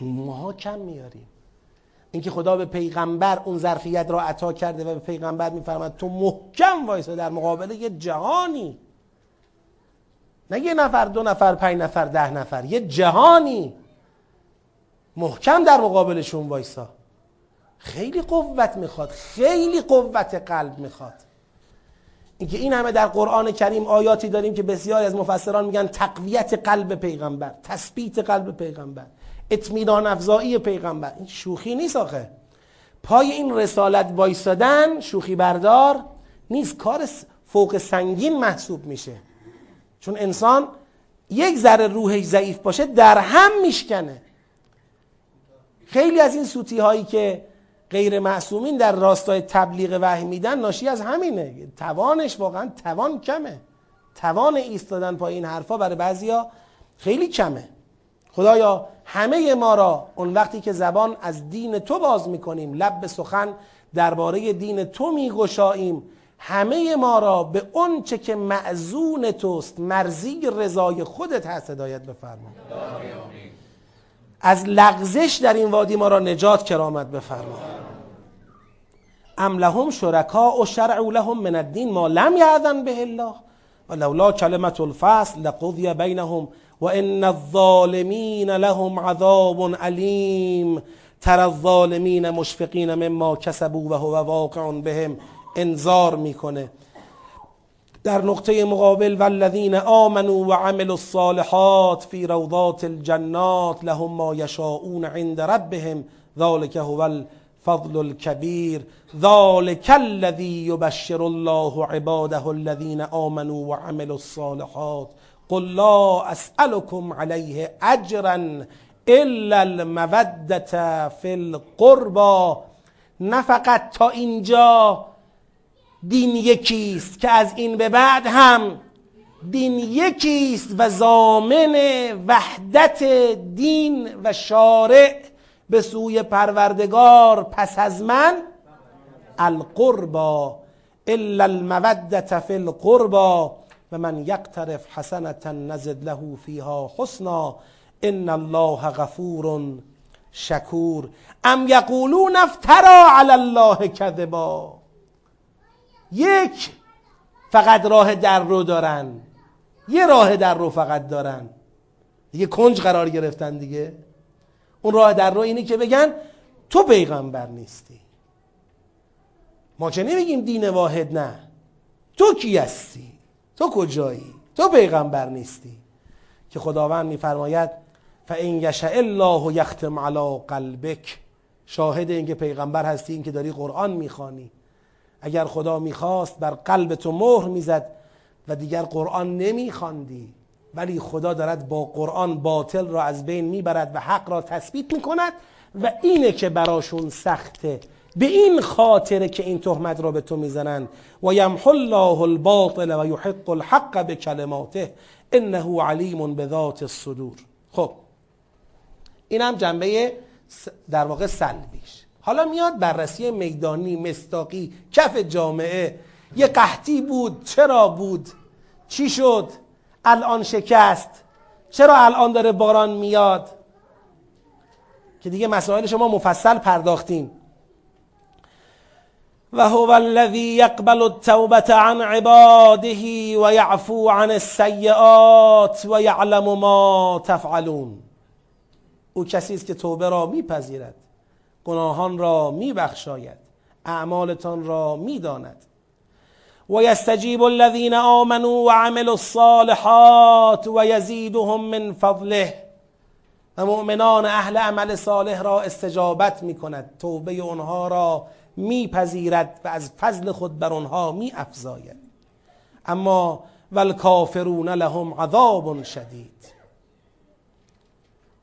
ماها کم میاریم. اینکه خدا به پیغمبر اون ظرفیت را عطا کرده و به پیغمبر میفرماد تو محکم وایسا در مقابل یه جهانی، نه یه نفر، دو نفر، پنج نفر، ده نفر، یه جهانی محکم در مقابلشون وایسا. خیلی قوت میخواد، خیلی قوت قلب میخواد. اینکه این همه در قرآن کریم آیاتی داریم که بسیاری از مفسران میگن تقویت قلب پیغمبر، تثبیت قلب پیغمبر، اطمینان افزایی پیغمبر. این شوخی نیست آخه. پای این رسالت وایسادن شوخی بردار نیست، کار فوق سنگین محسوب میشه. چون انسان یک ذره روحش ضعیف باشه در هم میشکنه. خیلی از این سوتی هایی که غیر معصومین در راستای تبلیغ وحی میدن ناشی از همینه. توانش واقعا توان کمه. توان ایستادن پای این حرفا برای بعضیا خیلی کمه. خدایا همه ما را اون وقتی که زبان از دین تو باز میکنیم، لب به سخن درباره دین تو میگشاییم، همه ما را به اون چه که معزون توست، مرضی رضای خودت هست، هدایت بفرما. از لغزش در این وادی ما را نجات کرامت بفرما. ام لهم شرکاء و شرعوا لهم من الدین ما لم یأذن به الله و لولا کلمة الفصل لقضی بینهم و ان الظالمین لهم عذاب علیم. ترى الظالمین مشفقین مما کسبوا و هو واقع بهم. انذار میکنه. در نقطه مقابل والذین آمنوا و عملوا الصالحات فی روضات الجنات لهم ما یشاءون عند ربهم ذلک هو الفضل الكبیر. ذلک الذی یبشر الله عباده الذین آمنوا و عملوا الصالحات قل لا اسألكم علیه اجرا الا المودة فی القربی. نه فقط تا اینجا دین یکیست، که از این به بعد هم دین یکیست و ضامن وحدت دین و شارع به سوی پروردگار. پس از من القربا الا المودة فی القربا و من یقترف حسنة نزد له فیها حسنا ان الله غفور شکور. ام یقولون افترا علی الله کذبا. یک فقط راه در رو دارن، یه راه در رو فقط دارن، دیگه کنج قرار گرفتن دیگه. اون راه در رو اینه که بگن تو پیغمبر نیستی. ما که نمیگیم دین واحد، نه، تو کی هستی، تو کجایی، تو پیغمبر نیستی. که خداوند میفرماید فَإِنْ يَشَأِ اللَّهُ يَخْتِمْ عَلَى قَلْبِكَ. شاهد این که پیغمبر هستی این که داری قرآن میخوانی. اگر خدا میخواست بر قلب تو مهر میزد و دیگر قرآن نمیخواندی، ولی خدا دارد با قرآن باطل را از بین میبرد و حق را تثبیت میکند و اینه که براشون سخته. به این خاطره که این تهمت را به تو میزنند. و یمحو الله الباطل و یحق الحق به کلماته انه علیم بذات الصدور. خب این هم جنبه در واقع سلبیش. حالا میاد بررسی میدانی، مصداقی، کف جامعه. یه قحطی بود، چرا بود، چی شد، الان شکست، چرا الان داره باران میاد، که دیگه مسائل شما مفصل پرداختیم. و هو الذی یقبل التوبة عن عباده و یعفو عن السیئات و یعلم ما تفعلون. او کسی است که توبه را میپذیرد، گناهان را میبخشاید، اعمالتان را میداند. و یستجیب الذین آمنوا و عملوا الصالحات و یزیدهم من فضله. و مؤمنان اهل عمل صالح را استجابت میکند، توبه اونها را میپذیرد و از فضل خود بر آنها میافزاید. اما والکافرون لهم عذاب شدید.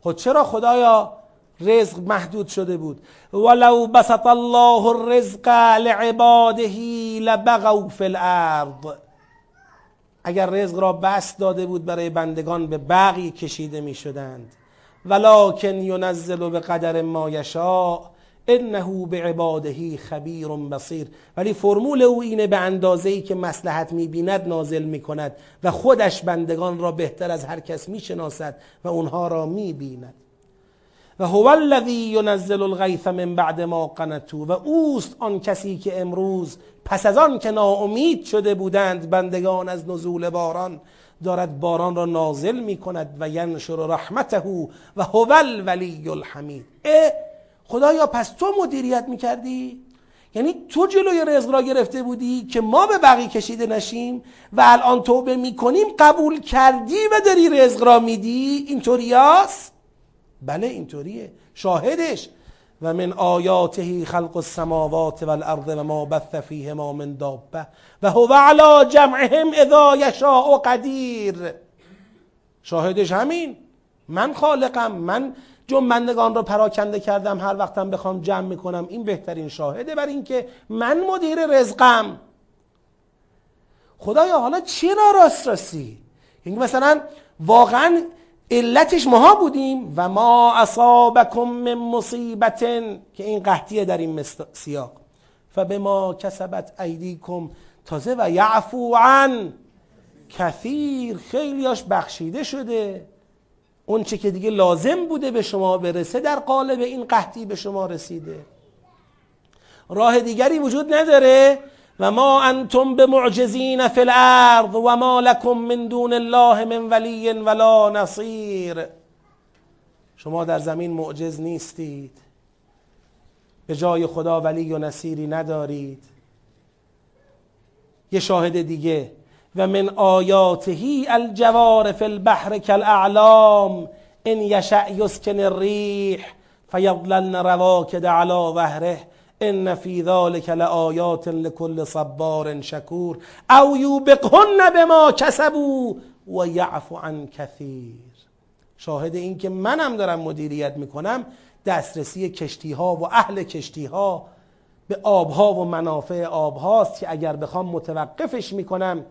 خود چرا خدایا رزق محدود شده بود؟ ولو بسط الله الرزق لعباده لبغوا فی الارض. اگر رزق را بس داده بود برای بندگان به بغی کشیده می شدند. ولکن ینزل بقدر ما یشاء انه بعباده خبیر بصیر. ولی فرمول او اینه به اندازه‌ای که مصلحت می‌بیند نازل می‌کند و خودش بندگان را بهتر از هر کس می‌شناسد و اونها را می‌بیند. و هو الذی ینزل الغیث من بعد ما قنطوا، و اوست آن کسی که امروز پس از آن که ناامید شده بودند بندگان از نزول باران دارد باران را نازل می کند. و ینشر رحمته و هو الولی الحمید. اه خدایا پس تو مدیریت می کردی؟ یعنی تو جلوی رزق را گرفته بودی که ما به بقی کشیده نشیم و الان توبه می کنیم قبول کردی و داری رزق را میدی؟ اینطوری است؟ بله اینطوریه، شاهدش و من آیاته خلق السماوات والارض و ما بث فیهما من دابه و هو علی جمعهم اذا یشاء قدیر. شاهدش همین، من خالقم، من جنبندگان رو پراکنده کردم، هر وقتم بخوام جمع میکنم. این بهترین شاهده بر این که من مدیر رزقم. خدایا حالا چرا راست راستی؟ یعنی مثلا واقعا علتش ماها بودیم. و ما اصابکم من مصیبت، که این قحطیه در این سیاق، فبما کسبت ایدیکم، تازه و یعفو عن کثیر، خیلیاش بخشیده شده. اون چه که دیگه لازم بوده به شما برسه در قالب این قحطی به شما رسیده، راه دیگری وجود نداره. و ما انتم بمعجزین فی الارض و ما لکم من دون الله من ولی ولا نصیر. شما در زمین معجز نیستید، به جای خدا ولی و نصیری ندارید. یه شاهد دیگه، و من آیاته الجوار فی البحر کالاعلام ان یشأ یسکن الریح فیضللن رواکد علی ظهره ان فی ذلک لآیات لکل صبار شکور او یوبقهن بما کسبوا و یعفو عن کثیر. شاهد این که منم دارم مدیریت میکنم دسترسی کشتی ها و اهل کشتی ها به آبها و منافع آبهاست، که اگر بخوام متوقفش میکنم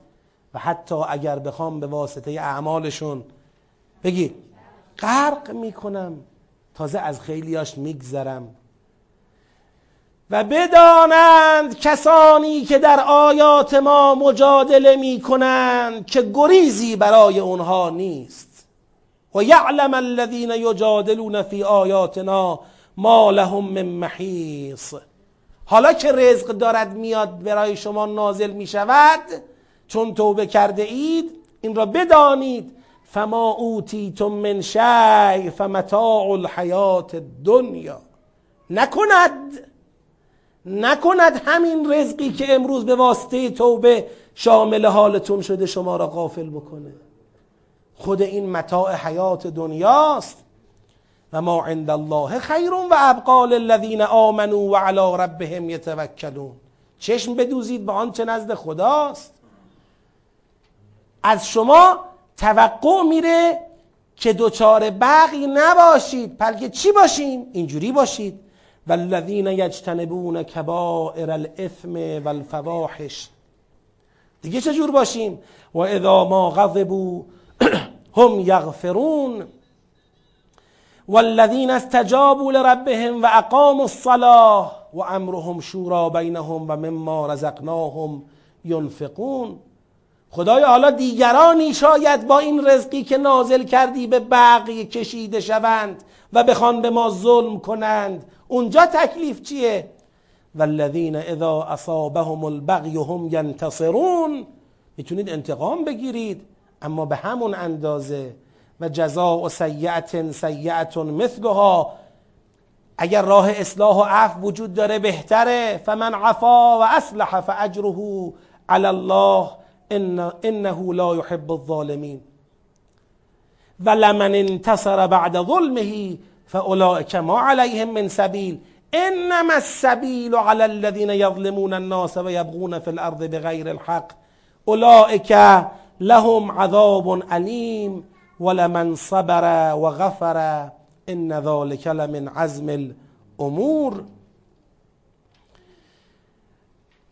و حتی اگر بخوام به واسطه اعمالشون بگی غرق میکنم، تازه از خیلیاش میگذرم. و بدانند کسانی که در آیات ما مجادله میکنند که گریزی برای اونها نیست. و یعلم الذین یجادلون فی آیاتنا ما لهم من محیص. حالا که رزق دارد میاد برای شما نازل میشود، چون توبه کرده اید این را بدانید، فما اوتیتم من شیء فمتاع الحیات الدنیا، نکند نکند همین رزقی که امروز به واسطه توبه شامل حالتون شده شما را غافل بکنه. خود این متاع حیات دنیاست. و ما عند الله خیر و ابقا للذین آمنوا و علی ربهم یتوکلون. چشم بدوزید به آنچه نزد خداست. از شما توقع میره که دوچار بغی نباشید، بلکه چی باشیم؟ اینجوری باشید. والذین یجتنبون کبائر الاثم والفواحش. دیگه چجور باشیم؟ و اذا ما غضبوا هم یغفرون والذین استجابوا لربهم و اقاموا الصلاة و امرهم شورا بینهم و مما رزقناهم ینفقون. خدایا حالا دیگرانی شاید با این رزقی که نازل کردی به بقیه کشیده شوند و بخوان به ما ظلم کنند. اونجا تکلیف چیه؟ والذین اذا اصابهم البغی هم ینتصرون. میتونید انتقام بگیرید اما به همون اندازه. و جزاء سیئة سیئة مثلها، اگر راه اصلاح و عفو وجود داره بهتره. فمن عفا و اصلح فاجره علی الله انه لا يحب الظالمین. و لمن انتصر بعد ظلمه فاولئک ما علیهم من سبیل انما السبیل علی الذین یظلمون الناس و یبغون فی الارض بغیر الحق اولئک لهم عذاب علیم و لمن صبر و غفر ان ذلک لمن عزم الامور.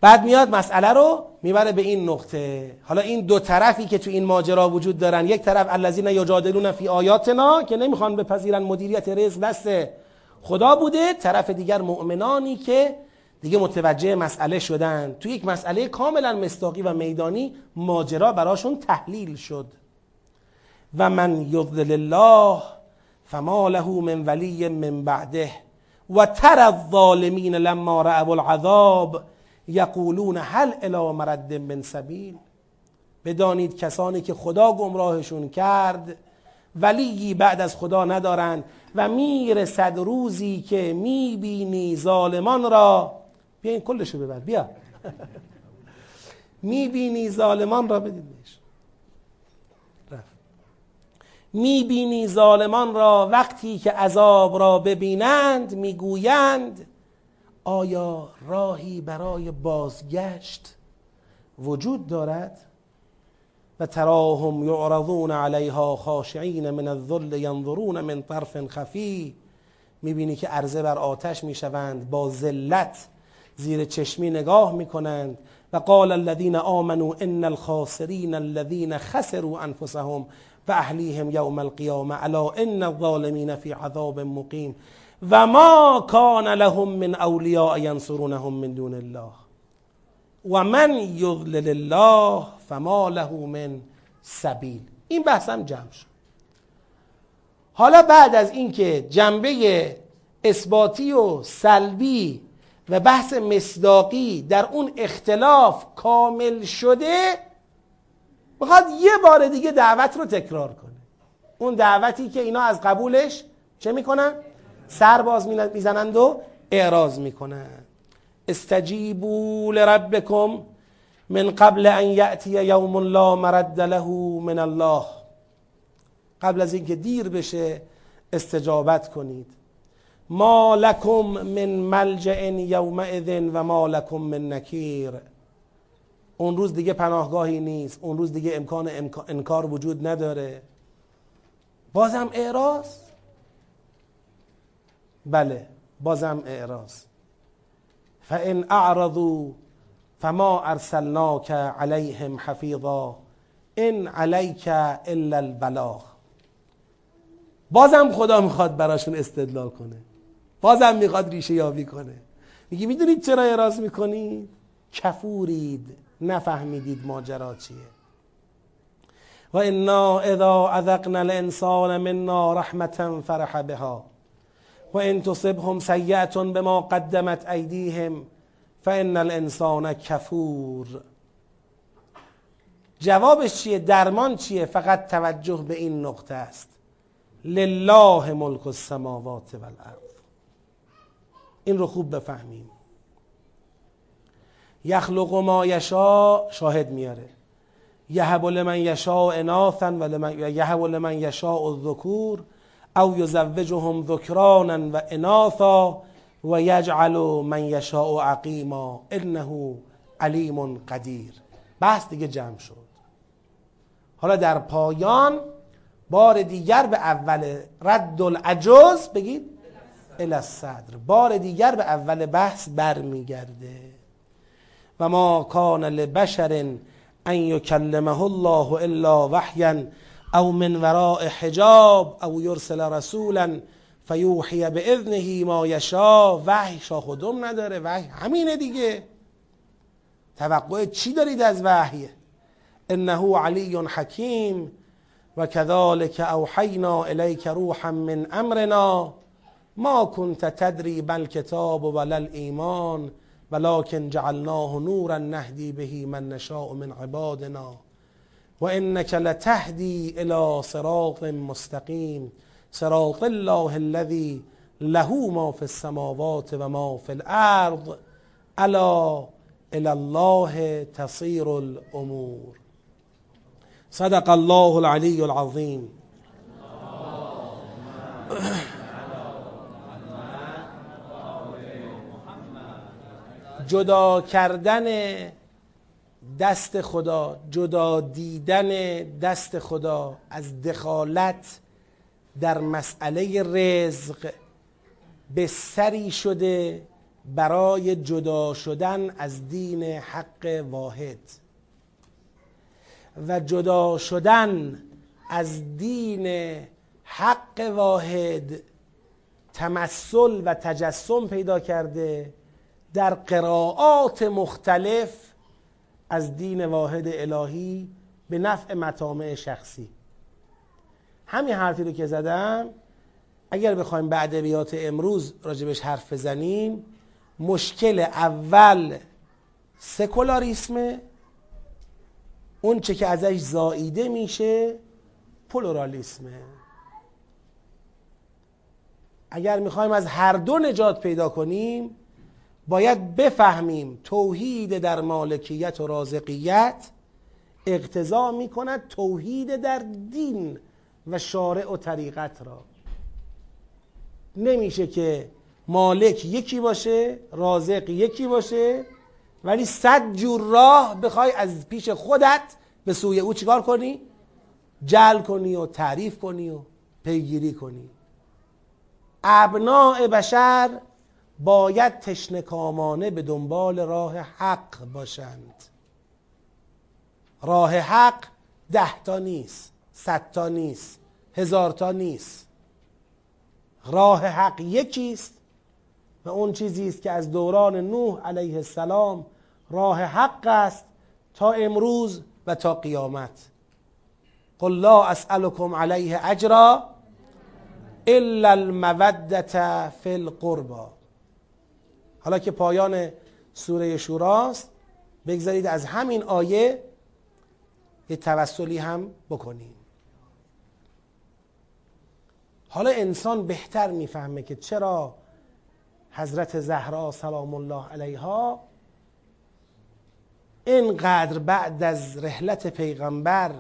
بعد میاد مسئله رو میبره به این نقطه. حالا این دو طرفی که تو این ماجرا وجود دارن، یک طرف الذین یجادلون فی آیاتنا که نمیخوان بپذیرن مدیریت رزق دست خدا بوده، طرف دیگر مؤمنانی که دیگه متوجه مسئله شدن. تو یک مسئله کاملا مصداقی و میدانی ماجرا براشون تحلیل شد. و من یضلل الله فما له من ولی من بعده و تر الظالمین لما رأوا العذاب یقولون هل الی مرد من سبیل. بدانید کسانی که خدا گمراهشون کرد ولی بعد از خدا ندارند و میرسد روزی که میبینی ظالمان را، بیا این کلشو ببر بیا میبینی ظالمان را بدید بهش رفت میبینی ظالمان را وقتی که عذاب را ببینند میگویند آیا راهی برای بازگشت وجود دارد؟ و تراهم یعرضون علیها خاشعین من الذل ینظرون من طرف خفی. میبینی که عرضه بر آتش میشوند، با ذلت زیر چشمی نگاه میکنند. و قال الذین آمنوا ان الخاسرین الذین خسروا انفسهم و اهلیهم یوم القیامه الا ان الظالمین فی عذاب مقیم. و ما کان لهم من اولیاء ینصرونهم من دون الله و من یضلل الله فما له من سبیل. این بحثم جمع شد. حالا بعد از اینکه جنبه اثباتی و سلبی و بحث مصداقی در اون اختلاف کامل شده، میخواد یه بار دیگه دعوت رو تکرار کنه. اون دعوتی که اینا از قبولش چه میکنن؟ سر باز میزنند و اعراض میکنند. استجیبوا لربکم من قبل ان یأتی یوم لا مرد له من الله. قبل از اینکه دیر بشه استجابت کنید. ما لکم من ملجأ یومئذ و ما لکم من نکیر. اون روز دیگه پناهگاهی نیست، اون روز دیگه امکان انکار وجود نداره. بازم اعراض؟ بله، بازم اعراض. فَإِنْ أَعْرَضُوا فَمَا أَرْسَلْنَاكَ عَلَيْهِمْ حَفِيظًا إِنْ عَلَيْكَ إِلَّا الْبَلَاغُ. بازم خدا میخواد براشون استدلال کنه، بازم میخواد ریشه یابی کنه. میگی میدونید چرا اعراض میکنید؟ کفورید، نفهمیدید ماجرا چیه. وَإِنَّا إِذَا أَذَقْنَا الْإِنسَانَ مِنَّا رَحْمَةً فَرَحَ بِهَا و ان تصبهم سیئة بما قدمت ایدیهم فان الانسان کفور. جوابش چیه؟ درمان چیه؟ فقط توجه به این نقطه است. لله ملک السماوات و الارض. این رو خوب بفهمیم. یخلق ما یشاء، شاهد میاره. یهب لمن یشاء اناثا و یهب لمن یشاء الذکور او یزوجهم ذکرانا و اناثا و یجعل من یشاء عقیما انه علیم قدیر. بحث دیگه جمع شد. حالا در پایان بار دیگر به اول رد العجز، بگید الی الصدر، بار دیگر به اول بحث برمیگرده. و ما کان لبشر ان یکلمه الله الا وحیا او من وراء حجاب او یرسل رسولا فیوحی باذنه ما یشاء. وحی شاخ و دم نداره، وحی همینه دیگه. توقع چی دارید از وحی؟ انه علی حکیم. و کذالک اوحینا الیک روحا من امرنا ما کنت تدری بل کتاب ولا الایمان ولکن جعلناه نورا نهدی به من نشاء من عبادنا و انك لتهدی الى صراط مستقیم صراط الله الذی له ما فی السماوات و ما فی الارض الا الی الله تصیر الامور. صدق الله العلی العظیم. جدا کردن دست خدا، جدا دیدن دست خدا از دخالت در مسئله رزق، بستری شده برای جدا شدن از دین حق واحد و جدا شدن از دین حق واحد تمثل و تجسم پیدا کرده در قرائات مختلف از دین واحد الهی به نفع مطامع شخصی. همین حرفی رو که زدم اگر بخوایم به ادبیات امروز راجبش حرف بزنیم، مشکل اول سکولاریسمه، اون چه که ازش زاییده میشه پلورالیسمه. اگر میخوایم از هر دو نجات پیدا کنیم باید بفهمیم توحید در مالکیت و رازقیت اقتضا میکند توحید در دین و شارع و طریقت را. نمیشه که مالک یکی باشه رازق یکی باشه ولی صد جور راه بخوای از پیش خودت به سوی او چیکار کنی؟ جعل کنی و تعریف کنی و پیگیری کنی. ابناء بشر باید تشنکامانه به دنبال راه حق باشند. راه حق ده تا نیست، صد تا نیست، هزار تا نیست. راه حق یکیست و اون چیزی است که از دوران نوح علیه السلام راه حق است تا امروز و تا قیامت. قل لا اسألكم علیه اجرا الا المودة فی القربى. حالا که پایان سوره شوراست بگذارید از همین آیه یه توسلی هم بکنیم. حالا انسان بهتر میفهمه که چرا حضرت زهرا سلام الله علیها اینقدر بعد از رحلت پیغمبر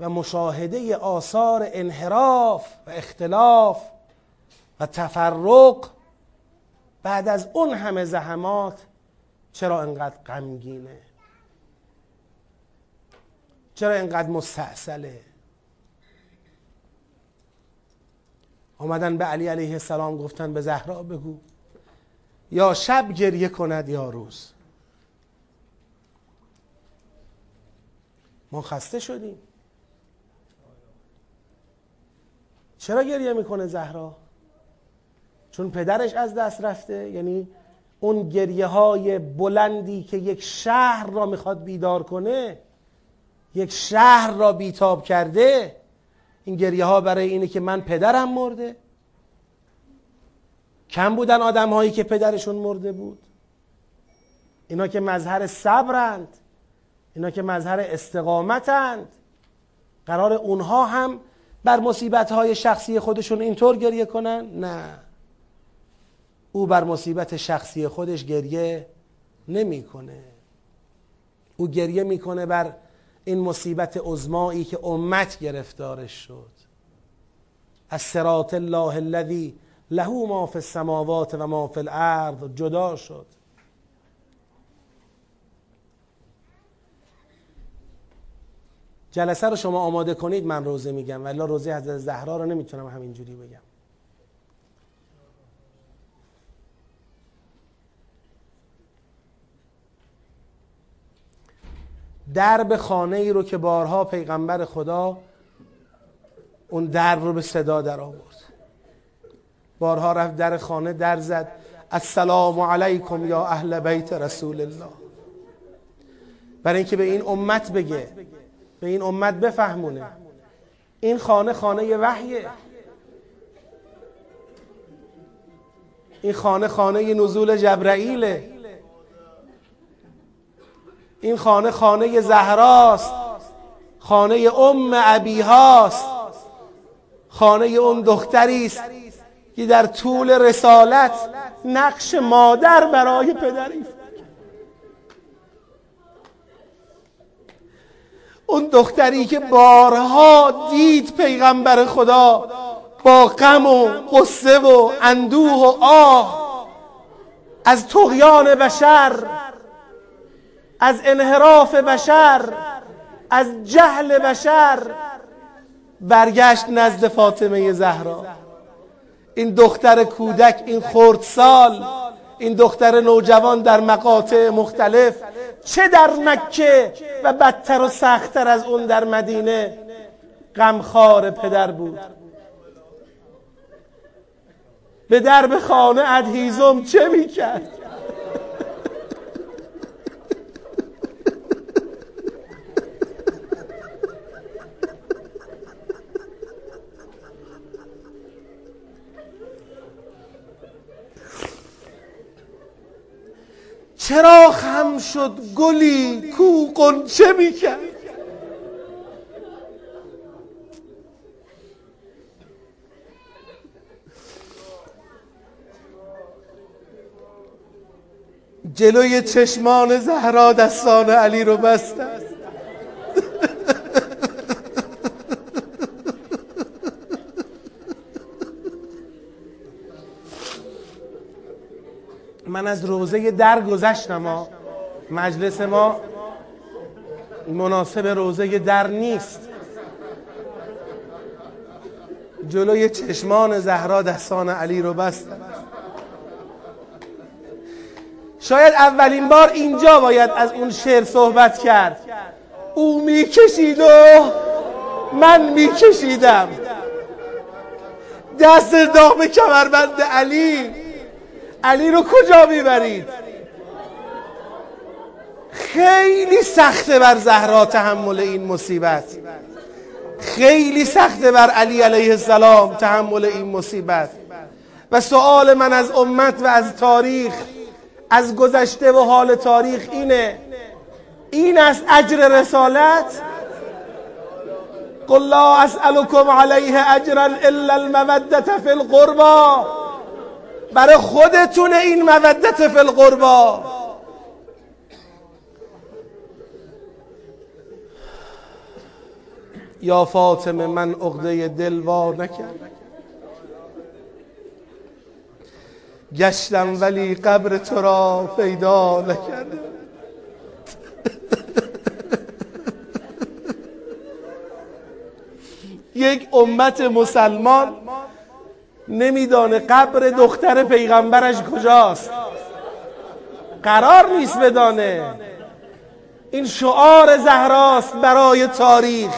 و مشاهده آثار انحراف و اختلاف و تفرق بعد از اون همه زحمات چرا اینقدر غمگینه، چرا اینقدر مستعسله. آمدن به علی علیه السلام گفتن به زهرا بگو یا شب گریه کند یا روز، ما خسته شدیم. چرا گریه میکنه زهرا؟ چون پدرش از دست رفته، یعنی اون گریه های بلندی که یک شهر را میخواد بیدار کنه، یک شهر را بیتاب کرده، این گریه ها برای اینه که من پدرم مرده. کم بودن آدم هایی که پدرشون مرده بود؟ اینا که مظهر صبرند، اینا که مظهر استقامتند، قرار اونها هم بر مصیبت های شخصی خودشون اینطور گریه کنن؟ نه، او بر مصیبت شخصی خودش گریه نمی کنه. او گریه می کنه بر این مصیبت عظمایی که امت گرفتارش شد. از صراط الله الذی له ما فی السماوات و ما فی الارض جدا شد. جلسه رو شما آماده کنید، من روزه میگم ولی روزه حضرت زهرا رو نمیتونم همینجوری بگم. درب خانه ای رو که بارها پیغمبر خدا اون درب رو به صدا در آورد، بارها رفت در خانه در زد السلام علیکم یا اهل بیت رسول الله، برای اینکه به این امت بگه، به این امت بفهمونه این خانه خانه وحیه، این خانه خانه نزول جبرائیله، این خانه خانه زهراست، خانه ام ابیهاست، خانه اون دختریست که در طول رسالت نقش مادر برای پدری، اون دختری که بارها دید پیغمبر خدا با غم و غصه و اندوه و آه از طغیان بشر، از انحراف بشر، از جهل بشر برگشت نزد فاطمه زهرا. این دختر کودک، این خردسال، این دختر نوجوان در مقاطع مختلف، چه در مکه و بدتر و سختتر از اون در مدینه، غمخوار پدر بود. به درب خانه ادهیزم چه میکرد؟ چرا خم شد گلی کو غنچه میکرد؟ جلوی چشمان زهرا دستان علی رو بستن. من از روزه در گذشتم. مجلس ما مناسب روزه در نیست. جلوی چشمان زهرا دستان علی رو بستن. شاید اولین بار اینجا باید از اون شعر صحبت کرد. او میکشید و من میکشیدم، دست داغ به کمربند علی. علی رو کجا میبرید؟ خیلی سخته بر زهرا تحمل این مصیبت، خیلی سخته بر علی علیه السلام تحمل این مصیبت. و سؤال من از امت و از تاریخ، از گذشته و حال تاریخ اینه: این است اجر رسالت؟ قل لا اسألكم علیه اجرا الا المودة فی القربى. برای خودتون این مودت فی القربى. یا فاطمه من عقده دل وا نکرد، گشتم ولی قبر تو را پیدا نکردم. یک امت مسلمان نمیدانه قبر دختر پیغمبرش کجاست، قرار نیست بدانه. این شعار زهراست برای تاریخ.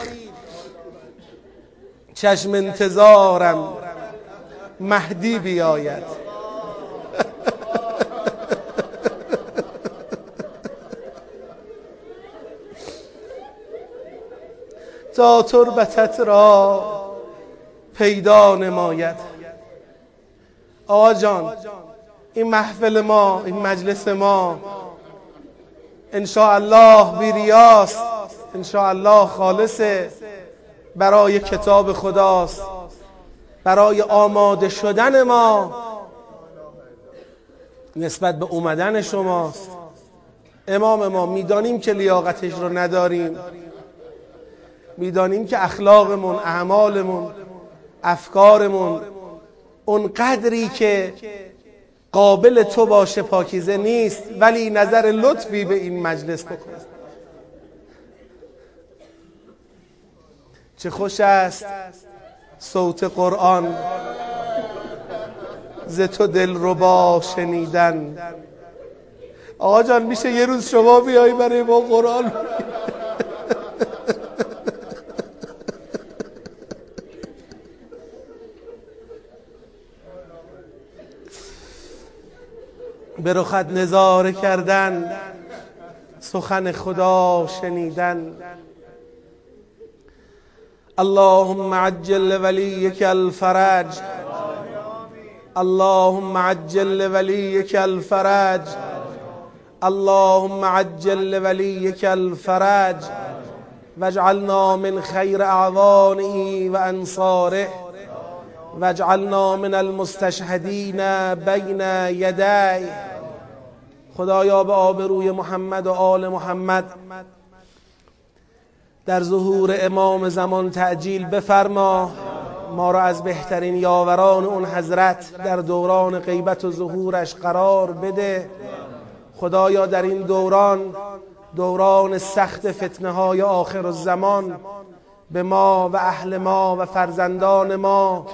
چشم انتظارم مهدی بیاید. تا تربتت را پیدا نماید. آقا جان، این محفل ما، این مجلس ما انشاءالله بیریاست، انشاءالله خالصه، برای کتاب خداست، برای آماده شدن ما نسبت به اومدن شماست. امام ما میدانیم که لیاقتش رو نداریم، میدانیم که اخلاقمون، اعمالمون، افکارمون اون قدری که قابل تو باشه پاکیزه نیست، ولی نظر لطفی به این مجلس بکن. چه خوش است صوت قرآن ز تو دلربا شنیدن. آقا جان، میشه یه روز شما بیایی برای ما قرآن؟ به رخت نظاره کردن، سخن خدا شنیدن. اللهم عجل ولیک الفرج، اللهم عجل ولیک الفرج، اللهم عجل ولیک الفرج، واجعلنا من خیر اعوانه و انصاره، واجعلنا من المستشهدین بین یدی. خدایا به آبروی محمد و آل محمد در ظهور امام زمان تعجیل بفرما. ما را از بهترین یاوران اون حضرت در دوران غیبت و ظهورش قرار بده. خدایا در این دوران، دوران سخت فتنه های آخر الزمان، به ما و اهل ما و فرزندان ما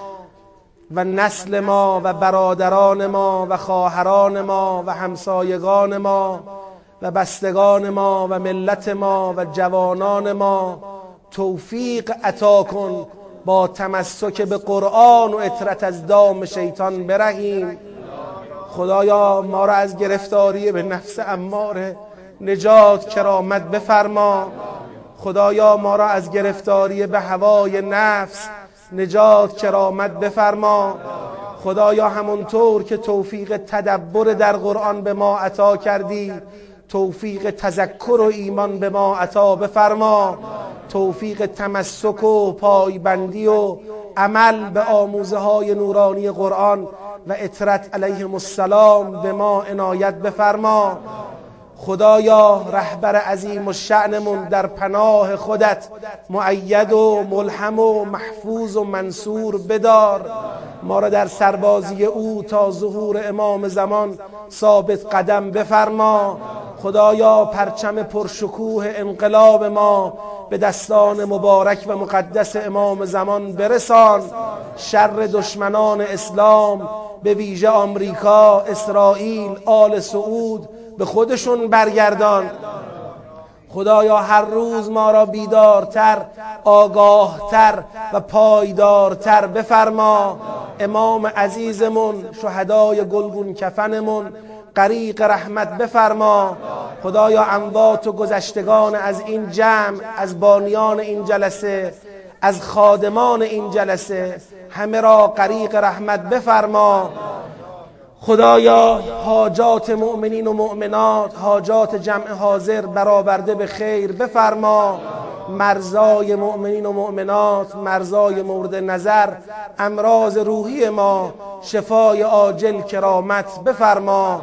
و نسل ما و برادران ما و خواهران ما و همسایگان ما و بستگان ما و ملت ما و جوانان ما توفیق عطا کن با تمسک به قرآن و اطرت از دام شیطان برهیم. خدایا ما را از گرفتاری به نفس اماره نجات کرامت بفرما. خدایا ما را از گرفتاری به هوای نفس نجات کرامت بفرما. خدایا همونطور که توفیق تدبر در قرآن به ما عطا کردی، توفیق تذکر و ایمان به ما عطا بفرما، توفیق تمسک و پایبندی و عمل به آموزه های نورانی قرآن و اطرت علیهم السلام به ما عنایت بفرما. خدایا رهبر عظیم الشأنمون در پناه خودت مؤید و ملهم و محفوظ و منصور بدار، ما را در سربازی او تا ظهور امام زمان ثابت قدم بفرما. خدایا پرچم پرشکوه انقلاب ما به دستان مبارک و مقدس امام زمان برسان، شر دشمنان اسلام به ویژه آمریکا، اسرائیل، آل سعود به خودشون برگردان. خدایا هر روز ما را بیدارتر، آگاهتر و پایدارتر بفرما. امام عزیزمون، شهدای گلگون کفنمون غریق رحمت بفرما. خدایا اموات و گذشتگان از این جمع، از بانیان این جلسه، از خادمان این جلسه، همه را غریق رحمت بفرما. خدایا حاجات مؤمنین و مؤمنات، حاجات جمع حاضر برآورده به خیر بفرما. مرزای مؤمنین و مؤمنات، مرزای مورد نظر، امراض روحی ما شفای عاجل کرامت بفرما.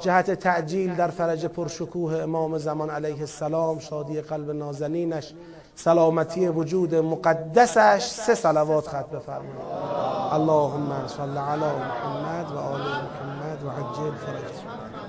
جهت تعجیل در فرج پرشکوه امام زمان علیه السلام، شادی قلب نازنینش، سلامتی وجود مقدسش، سه صلوات ختم بفرما. اللهم صل علی محمد و آل محمد و عجل فرجه.